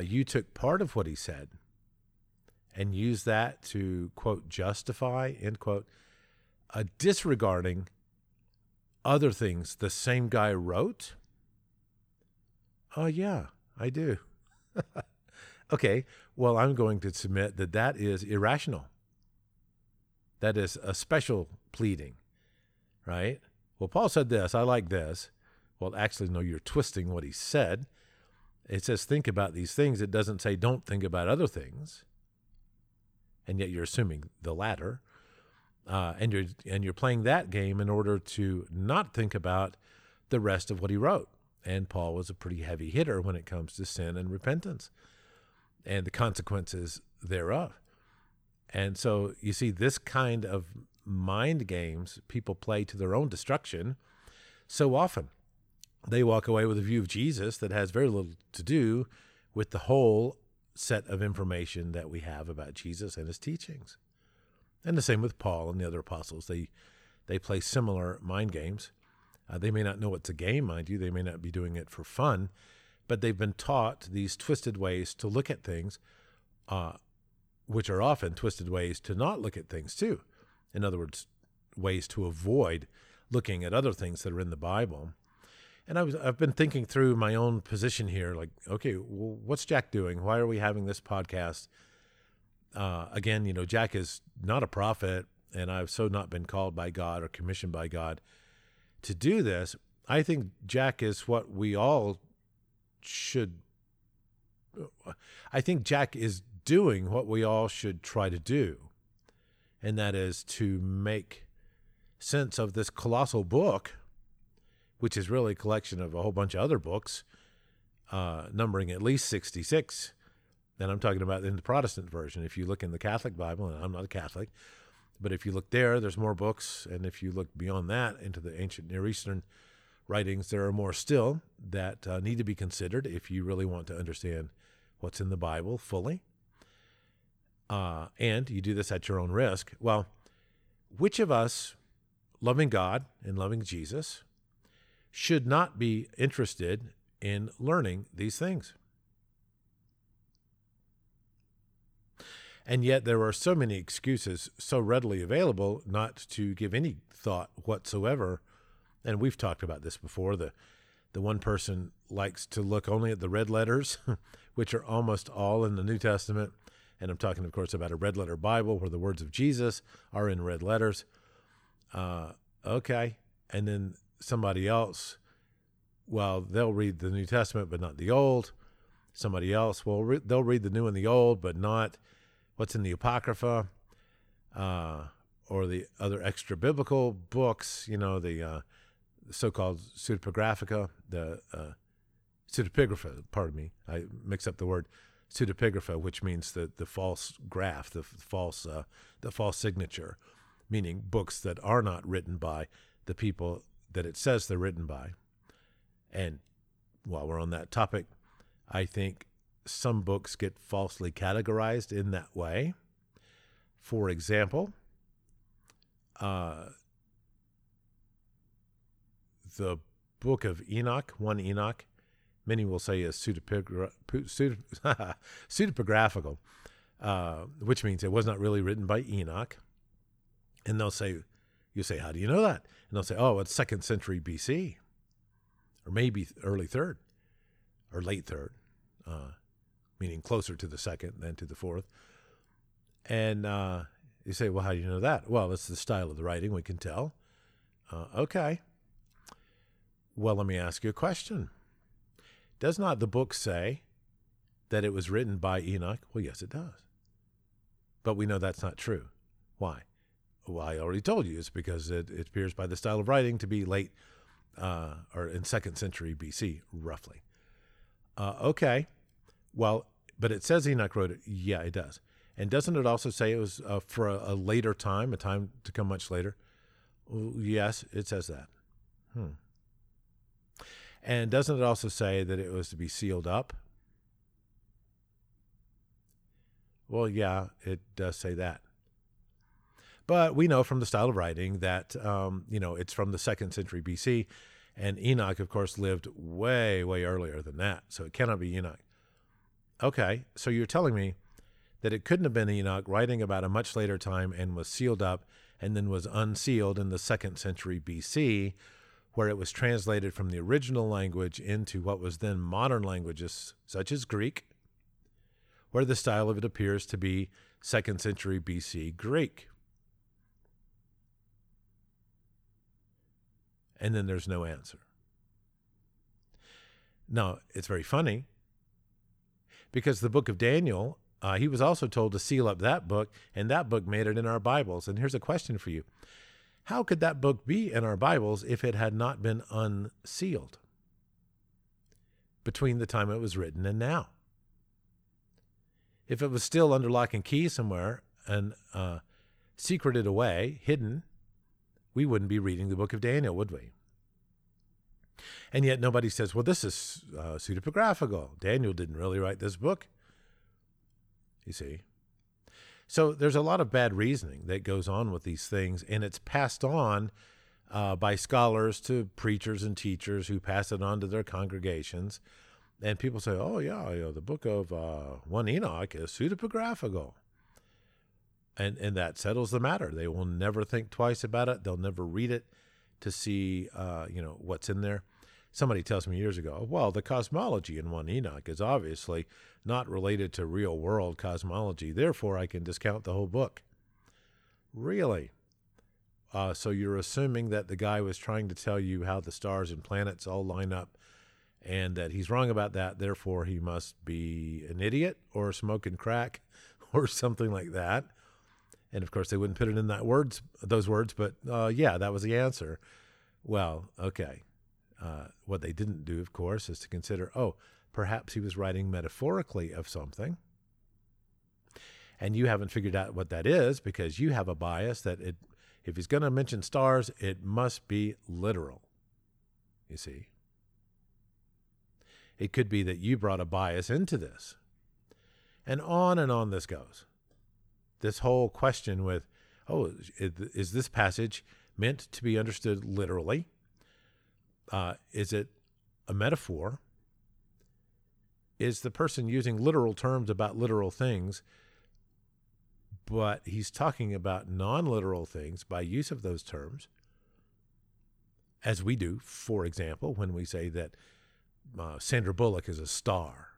you took part of what he said and used that to, quote, justify, end quote, disregarding other things the same guy wrote? Oh, yeah, I do. Okay, well, I'm going to submit that that is irrational. That is a special pleading, right? Well, Paul said this, I like this. Well, actually, no, you're twisting what he said. It says think about these things. It doesn't say don't think about other things. And yet you're assuming the latter. And you're playing that game in order to not think about the rest of what he wrote. And Paul was a pretty heavy hitter when it comes to sin and repentance and the consequences thereof. And so you see this kind of mind games people play to their own destruction so often. They walk away with a view of Jesus that has very little to do with the whole set of information that we have about Jesus and his teachings. And the same with Paul and the other apostles. They play similar mind games. They may not know it's a game, mind you. They may not be doing it for fun, but they've been taught these twisted ways to look at things, which are often twisted ways to not look at things too. In other words, ways to avoid looking at other things that are in the Bible. And I've been thinking through my own position here, like, okay, well, what's Jack doing? Why are we having this podcast? Again, Jack is not a prophet, and I've so not been called by God or commissioned by God to do this. I think Jack is what we all should. I think Jack is doing what we all should try to do, and that is to make sense of this colossal book, which is really a collection of a whole bunch of other books, numbering at least 66. And I'm talking about in the Protestant version. If you look in the Catholic Bible, and I'm not a Catholic, but if you look there, there's more books. And if you look beyond that into the ancient Near Eastern writings, there are more still that need to be considered if you really want to understand what's in the Bible fully. And you do this at your own risk. Well, which of us, loving God and loving Jesus, should not be interested in learning these things? And yet there are so many excuses so readily available not to give any thought whatsoever. And we've talked about this before. The one person likes to look only at the red letters, which are almost all in the New Testament. And I'm talking, of course, about a red letter Bible where the words of Jesus are in red letters. Okay. And then somebody else, well, they'll read the New Testament, but not the Old. Somebody else, well, they'll read the New and the Old, but not what's in the Apocrypha or the other extra-biblical books, the so-called pseudepigraphica, pseudepigrapha, pardon me, I mix up the word, pseudepigrapha, which means the false graph, the false signature, meaning books that are not written by the people that it says they're written by. And while we're on that topic, I think some books get falsely categorized in that way. For example, the book of Enoch, one Enoch, many will say is pseudepigraphical, which means it was not really written by Enoch. And they'll say, you say, how do you know that? And they'll say, oh, it's 2nd century BC, or maybe early 3rd, or late 3rd, meaning closer to the 2nd than to the 4th. And you say, well, how do you know that? Well, it's the style of the writing, we can tell. Okay. Well, let me ask you a question. Does not the book say that it was written by Enoch? Well, yes, it does. But we know that's not true. Why? Well, I already told you, it's because it appears by the style of writing to be late or in 2nd century BC, roughly. Okay. Well, but it says Enoch wrote it. Yeah, it does. And doesn't it also say it was for a later time, a time to come much later? Yes, it says that. And doesn't it also say that it was to be sealed up? Well, yeah, it does say that. But we know from the style of writing that, you know, it's from the 2nd century BC. And Enoch, of course, lived way, way earlier than that. So it cannot be Enoch. Okay, so you're telling me that it couldn't have been Enoch writing about a much later time and was sealed up and then was unsealed in the 2nd century BC, where it was translated from the original language into what was then modern languages, such as Greek, where the style of it appears to be 2nd century BC Greek. And then there's no answer. Now, it's very funny because the book of Daniel, he was also told to seal up that book, and that book made it in our Bibles. And here's a question for you. How could that book be in our Bibles if it had not been unsealed between the time it was written and now? If it was still under lock and key somewhere and secreted away, hidden, we wouldn't be reading the book of Daniel, would we? And yet nobody says, well, this is pseudepigraphical. Daniel didn't really write this book, you see. So there's a lot of bad reasoning that goes on with these things, and it's passed on by scholars to preachers and teachers who pass it on to their congregations. And people say, oh, yeah, you know, the book of 1 Enoch is pseudepigraphical. And that settles the matter. They will never think twice about it. They'll never read it to see, you know, what's in there. Somebody tells me years ago, well, the cosmology in 1 Enoch is obviously not related to real world cosmology. Therefore, I can discount the whole book. Really? So you're assuming that the guy was trying to tell you how the stars and planets all line up and that he's wrong about that. Therefore, he must be an idiot or smoking crack or something like that. And, of course, they wouldn't put it in that words, those words, but, yeah, that was the answer. Well, okay. What they didn't do, of course, is to consider, oh, perhaps he was writing metaphorically of something. And you haven't figured out what that is because you have a bias that it, if he's going to mention stars, it must be literal, you see. It could be that you brought a bias into this. And on this goes. This whole question with, oh, is this passage meant to be understood literally? Is it a metaphor? Is the person using literal terms about literal things, but he's talking about non-literal things by use of those terms, as we do, for example, when we say that Sandra Bullock is a star.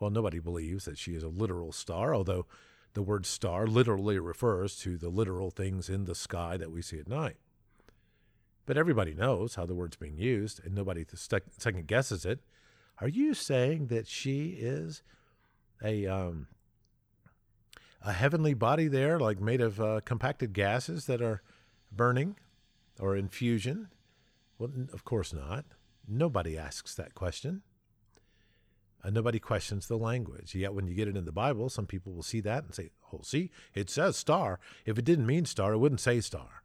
Well, nobody believes that she is a literal star, although the word star literally refers to the literal things in the sky that we see at night. But everybody knows how the word's being used, and nobody second guesses it. Are you saying that she is a heavenly body there, like made of compacted gases that are burning or in fusion? Well, of course not. Nobody asks that question. Nobody questions the language. Yet when you get it in the Bible, some people will see that and say, oh, see, it says star. If it didn't mean star, it wouldn't say star.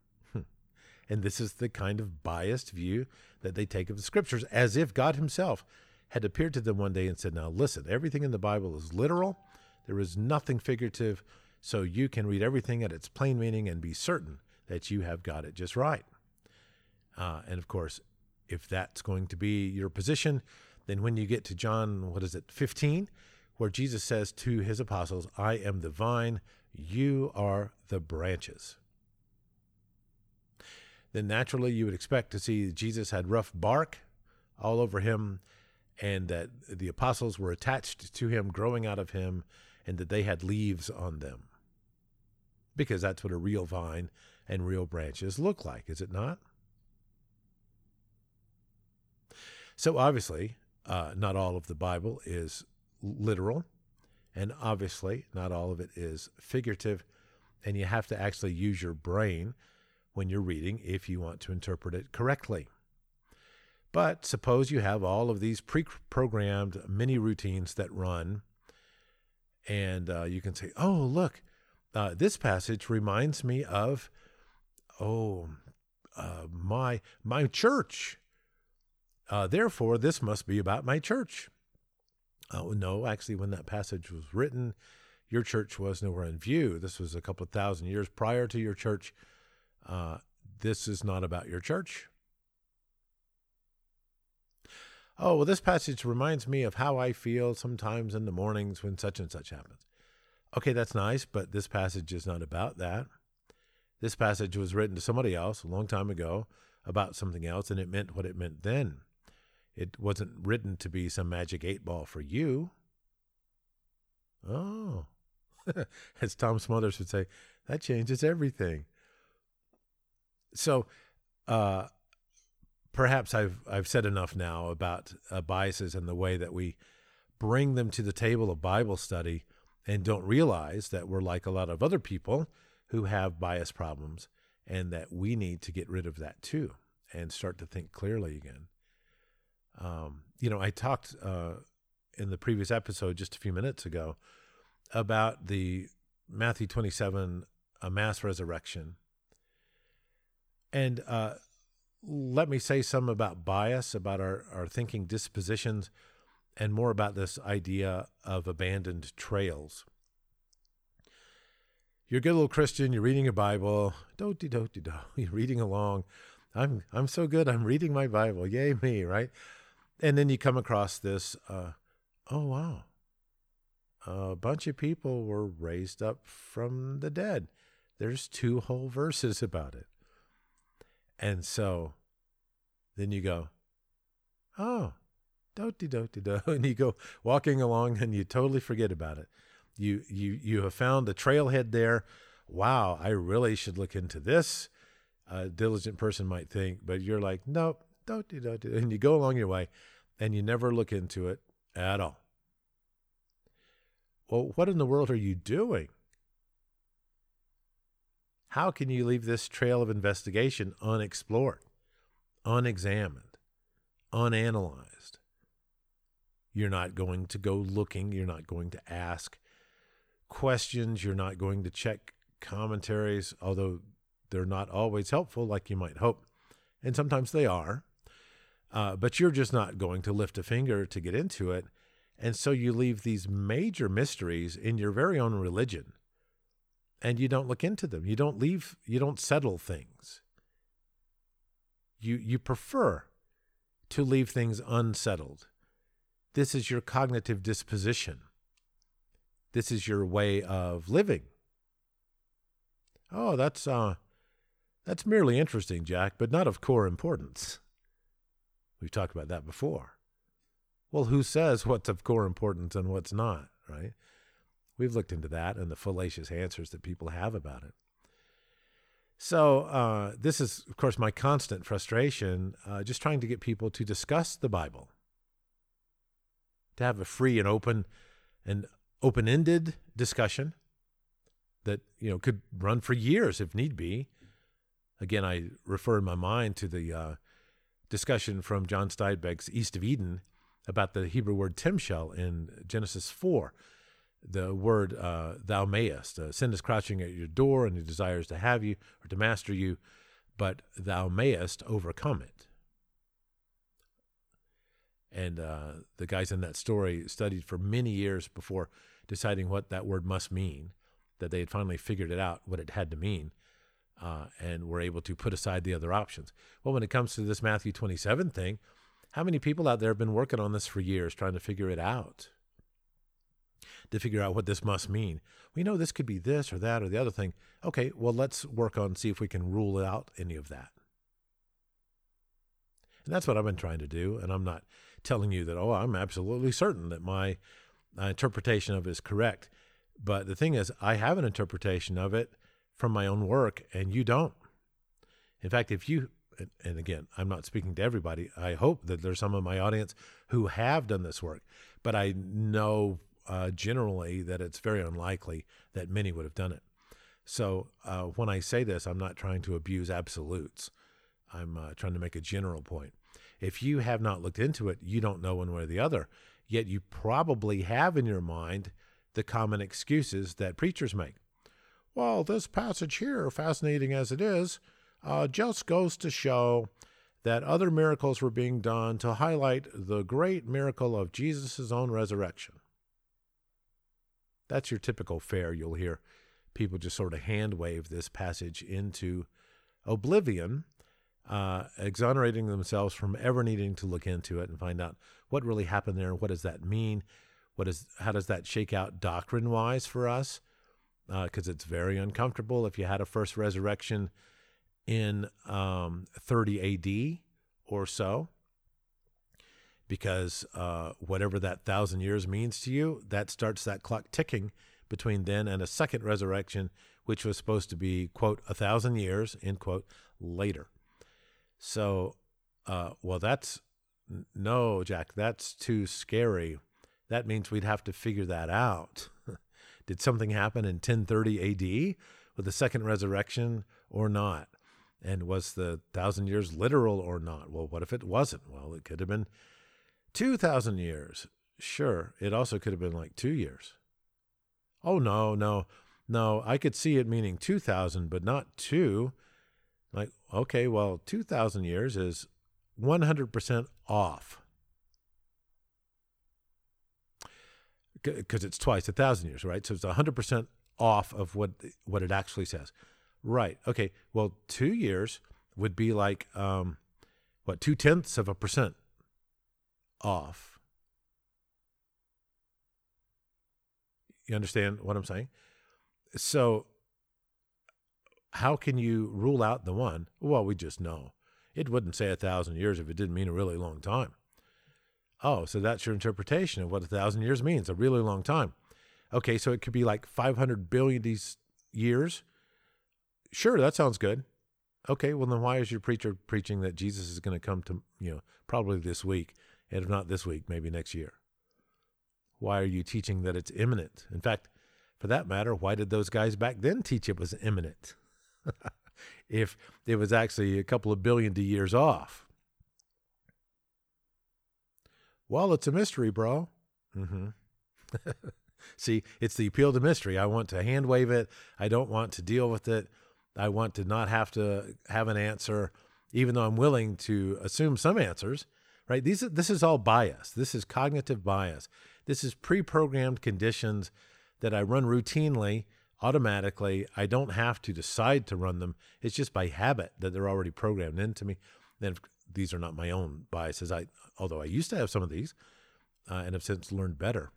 And this is the kind of biased view that they take of the scriptures, as if God himself had appeared to them one day and said, now listen, everything in the Bible is literal. There is nothing figurative. So you can read everything at its plain meaning and be certain that you have got it just right. And of course, if that's going to be your position, then when you get to John, 15, where Jesus says to his apostles, I am the vine, you are the branches. Then naturally you would expect to see Jesus had rough bark all over him and that the apostles were attached to him, growing out of him, and that they had leaves on them. Because that's what a real vine and real branches look like, is it not? So obviously, not all of the Bible is literal, and obviously not all of it is figurative, and you have to actually use your brain when you're reading if you want to interpret it correctly. But suppose you have all of these pre-programmed mini routines that run, And you can say, oh, look, this passage reminds me of, my church. Therefore, this must be about my church. Oh, no, actually, when that passage was written, your church was nowhere in view. This was a couple of thousand years prior to your church. This is not about your church. Oh, well, this passage reminds me of how I feel sometimes in the mornings when such and such happens. Okay, that's nice, but this passage is not about that. This passage was written to somebody else a long time ago about something else, and it meant what it meant then. It wasn't written to be some magic 8-ball for you. Oh, as Tom Smothers would say, that changes everything. So, perhaps I've said enough now about biases and the way that we bring them to the table of Bible study and don't realize that we're like a lot of other people who have bias problems, and that we need to get rid of that too and start to think clearly again. I talked in the previous episode just a few minutes ago about the Matthew 27, a mass resurrection. And let me say some about bias, about our thinking dispositions, and more about this idea of abandoned trails. You're a good little Christian. You're reading your Bible. Do-de-do-de-do. You're reading along. I'm so good. I'm reading my Bible. Yay me, right? And then you come across this, a bunch of people were raised up from the dead. There's 2 whole verses about it. And so then you go, oh, do-de-do-de-do, and you go walking along and you totally forget about it. You have found the trailhead there. Wow, I really should look into this, a diligent person might think, but you're like, nope, do-de-do-de-do, and you go along your way and you never look into it at all. Well, what in the world are you doing? How can you leave this trail of investigation unexplored, unexamined, unanalyzed? You're not going to go looking. You're not going to ask questions. You're not going to check commentaries, although they're not always helpful like you might hope. And sometimes they are. But you're just not going to lift a finger to get into it. And so you leave these major mysteries in your very own religion. And you don't look into them. You don't settle things. You prefer to leave things unsettled. This is your cognitive disposition. This is your way of living. Oh, that's merely interesting, Jack, but not of core importance. We've talked about that before. Well, who says what's of core importance and what's not, right? We've looked into that and the fallacious answers that people have about it. So this is, of course, my constant frustration, just trying to get people to discuss the Bible, to have a free and open-ended discussion that could run for years if need be. Again, I refer in my mind to the discussion from John Steinbeck's East of Eden about the Hebrew word timshel in Genesis 4. The word thou mayest. Sin is crouching at your door and it desires to have you or to master you, but thou mayest overcome it. And the guys in that story studied for many years before deciding what that word must mean, that they had finally figured it out, what it had to mean, and were able to put aside the other options. Well, when it comes to this Matthew 27 thing, how many people out there have been working on this for years trying to figure it out? To figure out what this must mean. We know this could be this or that or the other thing. Okay, well, let's work on see if we can rule out any of that. And that's what I've been trying to do. And I'm not telling you that, I'm absolutely certain that my interpretation of it is correct. But the thing is, I have an interpretation of it from my own work, and you don't. In fact, if you, and again, I'm not speaking to everybody. I hope that there's some of my audience who have done this work, but I know generally that it's very unlikely that many would have done it. So when I say this, I'm not trying to abuse absolutes. I'm trying to make a general point. If you have not looked into it, you don't know one way or the other, yet you probably have in your mind the common excuses that preachers make. Well, this passage here, fascinating as it is, just goes to show that other miracles were being done to highlight the great miracle of Jesus' own resurrection. That's your typical fare. You'll hear people just sort of hand wave this passage into oblivion, exonerating themselves from ever needing to look into it and find out what really happened there and what does that mean? How does that shake out doctrine-wise for us? Because it's very uncomfortable if you had a first resurrection in 30 AD or so, because whatever that 1,000 years means to you, that starts that clock ticking between then and a second resurrection, which was supposed to be, quote, 1,000 years, end quote, later. So, well, that's, no, Jack, that's too scary. That means we'd have to figure that out. Did something happen in 1030 AD with the second resurrection or not? And was the 1,000 years literal or not? Well, what if it wasn't? Well, it could have been 2,000 years. Sure, it also could have been like 2 years. Oh, no, I could see it meaning 2,000, but not two. Like, okay, well, 2,000 years is 100% off. Because it's twice 1,000 years, right? So it's 100% off of what it actually says. Right. Okay. Well, 2 years would be like, 0.2% off. You understand what I'm saying? So how can you rule out the one? Well, we just know. It wouldn't say 1,000 years if it didn't mean a really long time. Oh, so that's your interpretation of what 1,000 years means, a really long time. Okay. So it could be like 500 billion years. Sure, that sounds good. Okay, well, then why is your preacher preaching that Jesus is going to come to, probably this week, and if not this week, maybe next year? Why are you teaching that it's imminent? In fact, for that matter, why did those guys back then teach it was imminent? If it was actually a couple of billion years off. Well, it's a mystery, bro. Mm-hmm. See, it's the appeal to mystery. I want to hand wave it. I don't want to deal with it. I want to not have to have an answer, even though I'm willing to assume some answers, right? This is all bias. This is cognitive bias. This is pre-programmed conditions that I run routinely, automatically. I don't have to decide to run them. It's just by habit that they're already programmed into me. And these are not my own biases, although I used to have some of these and have since learned better.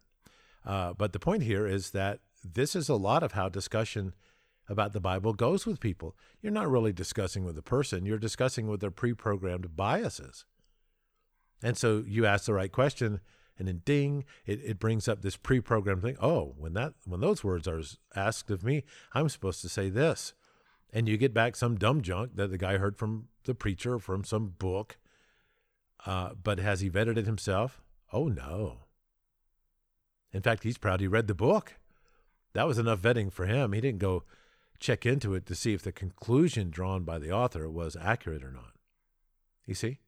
But the point here is that this is a lot of how discussion about the Bible goes with people. You're not really discussing with the person. You're discussing with their pre-programmed biases. And so you ask the right question, and then ding, it brings up this pre-programmed thing. Oh, when those words are asked of me, I'm supposed to say this. And you get back some dumb junk that the guy heard from the preacher or from some book. But has he vetted it himself? Oh, no. In fact, he's proud he read the book. That was enough vetting for him. He didn't go check into it to see if the conclusion drawn by the author was accurate or not. You see?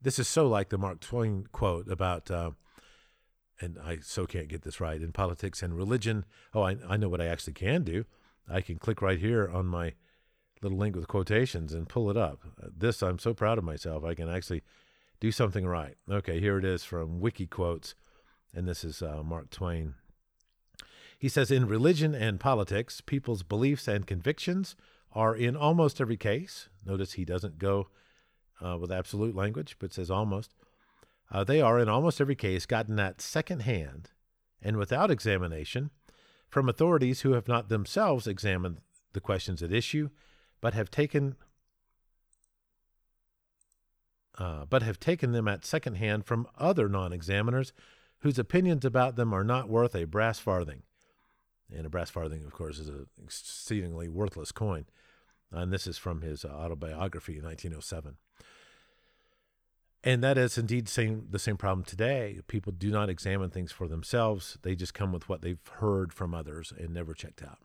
This is so like the Mark Twain quote about, and I so can't get this right, in politics and religion. Oh, I know what I actually can do. I can click right here on my little link with quotations and pull it up. This, I'm so proud of myself. I can actually do something right. Okay, here it is from WikiQuotes, and this is Mark Twain. He says, in religion and politics, people's beliefs and convictions are in almost every case. Notice he doesn't go with absolute language, but says almost. They are in almost every case gotten at second hand and without examination from authorities who have not themselves examined the questions at issue, but have taken them at second hand from other non-examiners whose opinions about them are not worth a brass farthing. And a brass farthing, of course, is an exceedingly worthless coin. And this is from his autobiography in 1907. And that is indeed the same problem today. People do not examine things for themselves. They just come with what they've heard from others and never checked out.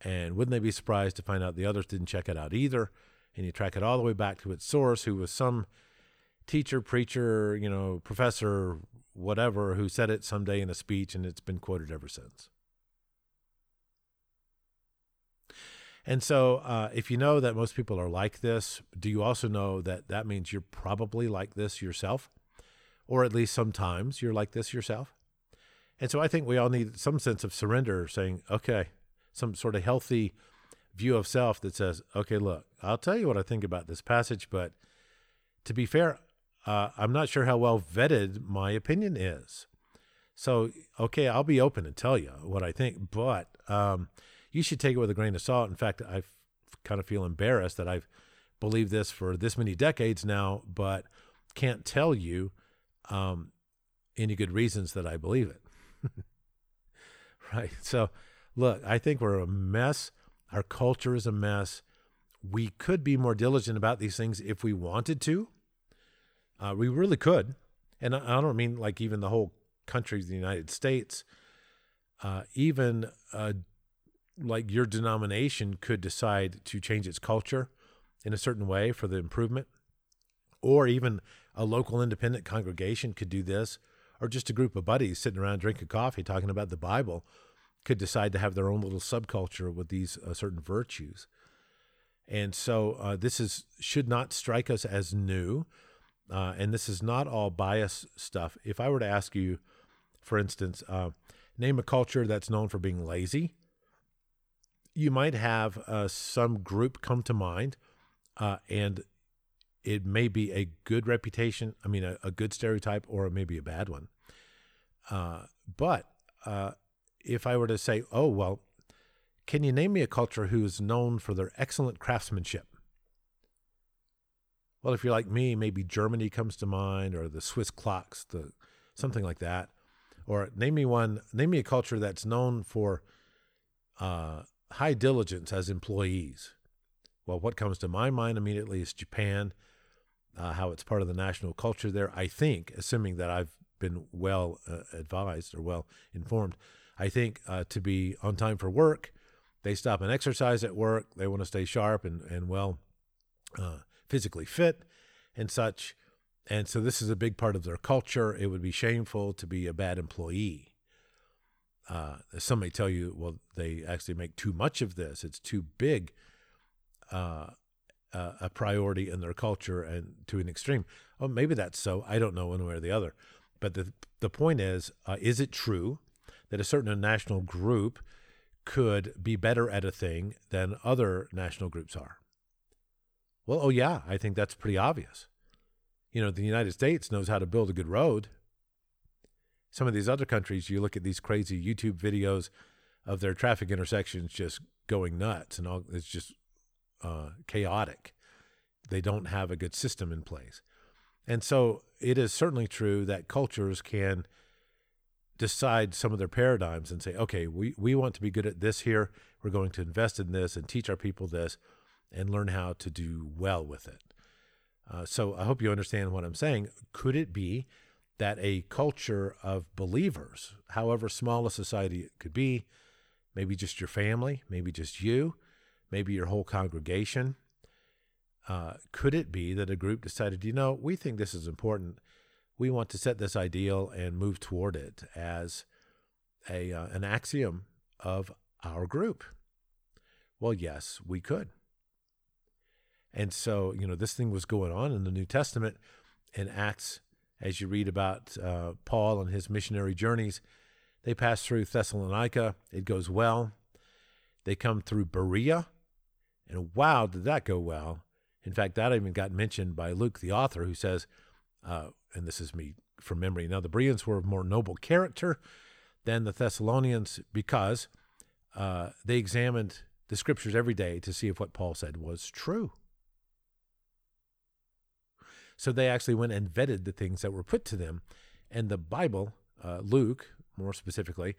And wouldn't they be surprised to find out the others didn't check it out either? And you track it all the way back to its source, who was some teacher, preacher, professor, whatever who said it someday in a speech, and it's been quoted ever since. And so if you know that most people are like this, do you also know that that means you're probably like this yourself? Or at least sometimes you're like this yourself? And so I think we all need some sense of surrender, saying, okay, some sort of healthy view of self that says, okay, look, I'll tell you what I think about this passage, but to be fair, I'm not sure how well vetted my opinion is. So, okay, I'll be open and tell you what I think, but you should take it with a grain of salt. In fact, I kind of feel embarrassed that I've believed this for this many decades now, but can't tell you any good reasons that I believe it. Right? So, look, I think we're a mess. Our culture is a mess. We could be more diligent about these things if we wanted to. We really could. And I don't mean like even the whole country of the United States. Even like your denomination could decide to change its culture in a certain way for the improvement. Or even a local independent congregation could do this. Or just a group of buddies sitting around drinking coffee talking about the Bible could decide to have their own little subculture with these certain virtues. And so this should not strike us as new. And this is not all bias stuff. If I were to ask you, for instance, name a culture that's known for being lazy, you might have some group come to mind, and it may be a good reputation, a good stereotype, or it may be a bad one. But if I were to say, oh, well, can you name me a culture who is known for their excellent craftsmanship? Well, if you're like me, maybe Germany comes to mind, or the Swiss clocks, something like that. Or name me a culture that's known for high diligence as employees. Well, what comes to my mind immediately is Japan, how it's part of the national culture there. I think, assuming that I've been well advised or well informed, I think to be on time for work, they stop and exercise at work. They want to stay sharp and well physically fit and such. And so this is a big part of their culture. It would be shameful to be a bad employee. Some may tell you, well, they actually make too much of this. It's too big a priority in their culture and to an extreme. Oh, maybe that's so. I don't know one way or the other. But the point is it true that a certain national group could be better at a thing than other national groups are? Well, oh yeah, I think that's pretty obvious. The United States knows how to build a good road. Some of these other countries, you look at these crazy YouTube videos of their traffic intersections just going nuts, and all, it's just chaotic. They don't have a good system in place. And so it is certainly true that cultures can decide some of their paradigms and say, okay, we want to be good at this here. We're going to invest in this and teach our people this, and learn how to do well with it. So I hope you understand what I'm saying. Could it be that a culture of believers, however small a society it could be, maybe just your family, maybe just you, maybe your whole congregation, could it be that a group decided, we think this is important. We want to set this ideal and move toward it as an axiom of our group? Well, yes, we could. And so, this thing was going on in the New Testament and Acts, as you read about Paul and his missionary journeys. They pass through Thessalonica. It goes well. They come through Berea. And wow, did that go well. In fact, that even got mentioned by Luke, the author, who says, and this is me from memory, now the Bereans were of more noble character than the Thessalonians because they examined the scriptures every day to see if what Paul said was true. So they actually went and vetted the things that were put to them. And the Bible, Luke more specifically,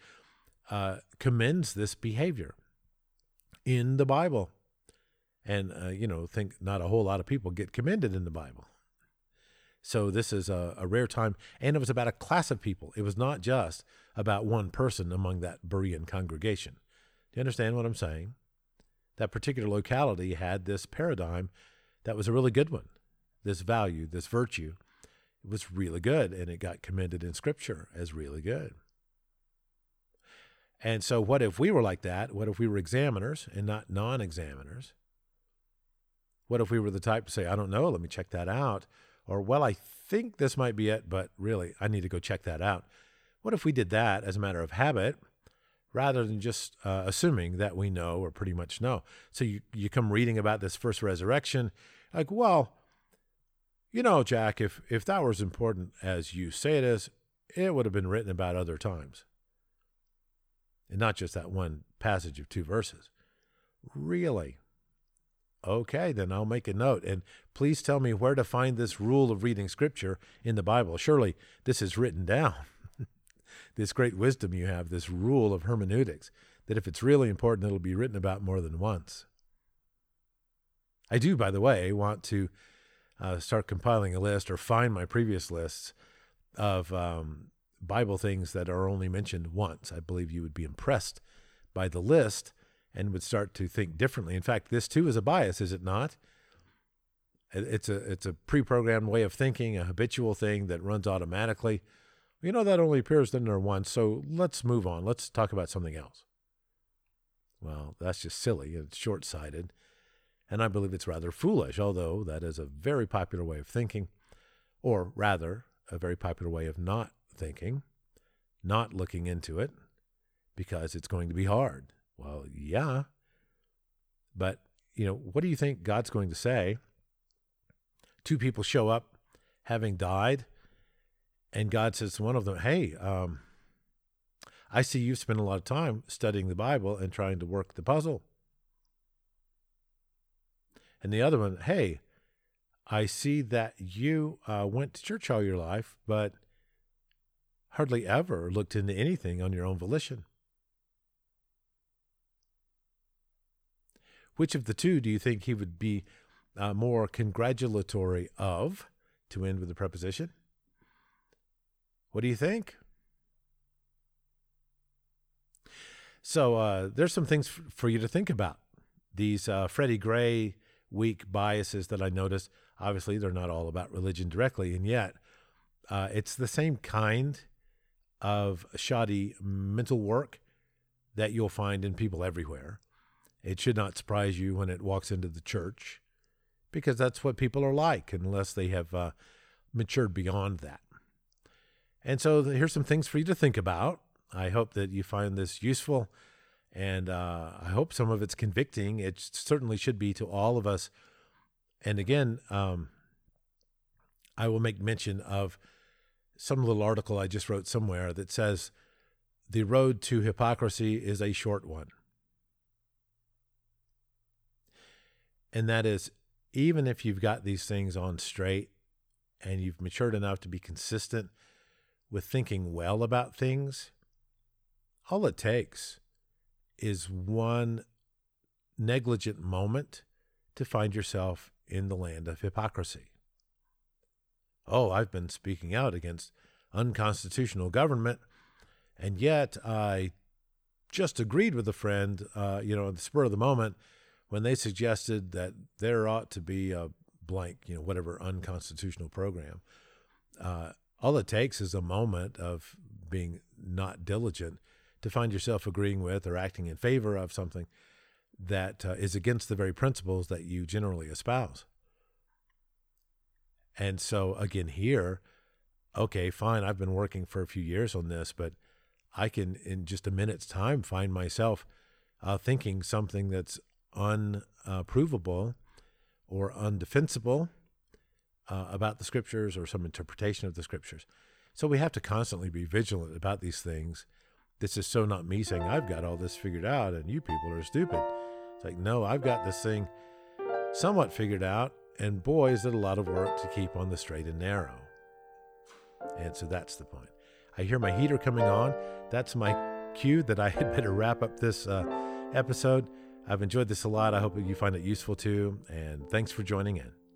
commends this behavior in the Bible. And, think not a whole lot of people get commended in the Bible. So this is a rare time. And it was about a class of people. It was not just about one person among that Berean congregation. Do you understand what I'm saying? That particular locality had this paradigm that was a really good one. This value, this virtue, It was really good, and it got commended in Scripture as really good. And so what if we were like that? What if we were examiners and not non-examiners? What if we were the type to say, I don't know, let me check that out? Or, well, I think this might be it, but really, I need to go check that out. What if we did that as a matter of habit rather than just assuming that we know or pretty much know? So you come reading about this first resurrection, like, well, you know, Jack, if that were as important as you say it is, it would have been written about other times. And not just that one passage of 2 verses. Really? Okay, then I'll make a note. And please tell me where to find this rule of reading Scripture in the Bible. Surely this is written down. This great wisdom you have, this rule of hermeneutics, that if it's really important, it'll be written about more than once. I do, by the way, want to start compiling a list or find my previous lists of Bible things that are only mentioned once. I believe you would be impressed by the list and would start to think differently. In fact, this too is a bias, is it not? It's a pre-programmed way of thinking, a habitual thing that runs automatically. You know, that only appears in there once, so let's move on. Let's talk about something else. Well, that's just silly. It's short-sighted. And I believe it's rather foolish, although that is a very popular way of thinking, or rather, a very popular way of not thinking, not looking into it, because it's going to be hard. Well, yeah. But, you know, what do you think God's going to say? 2 people show up having died, and God says to one of them, hey, I see you've spent a lot of time studying the Bible and trying to work the puzzle. And the other one, hey, I see that you went to church all your life, but hardly ever looked into anything on your own volition. Which of the 2 do you think he would be more congratulatory of, to end with the preposition? What do you think? So there's some things for you to think about. These Freddie Gray weak biases that I noticed, obviously they're not all about religion directly, and yet it's the same kind of shoddy mental work that you'll find in people everywhere. It should not surprise you when it walks into the church, because that's what people are like unless they have matured beyond that. And so here's some things for you to think about. I hope that you find this useful, and I hope some of it's convicting. It certainly should be to all of us. And again, I will make mention of some little article I just wrote somewhere that says, the road to hypocrisy is a short one. And that is, even if you've got these things on straight and you've matured enough to be consistent with thinking well about things, all it takes is one negligent moment to find yourself in the land of hypocrisy. Oh, I've been speaking out against unconstitutional government, and yet I just agreed with a friend, at the spur of the moment, when they suggested that there ought to be a blank, whatever unconstitutional program. All it takes is a moment of being not diligent to find yourself agreeing with or acting in favor of something that is against the very principles that you generally espouse. And so again here, okay, fine, I've been working for a few years on this, but I can in just a minute's time find myself thinking something that's unprovable or undefensible about the Scriptures or some interpretation of the Scriptures. So we have to constantly be vigilant about these things. This is so not me saying, I've got all this figured out and you people are stupid. It's like, no, I've got this thing somewhat figured out, and boy, is it a lot of work to keep on the straight and narrow. And so that's the point. I hear my heater coming on. That's my cue that I had better wrap up this episode. I've enjoyed this a lot. I hope you find it useful too, and thanks for joining in.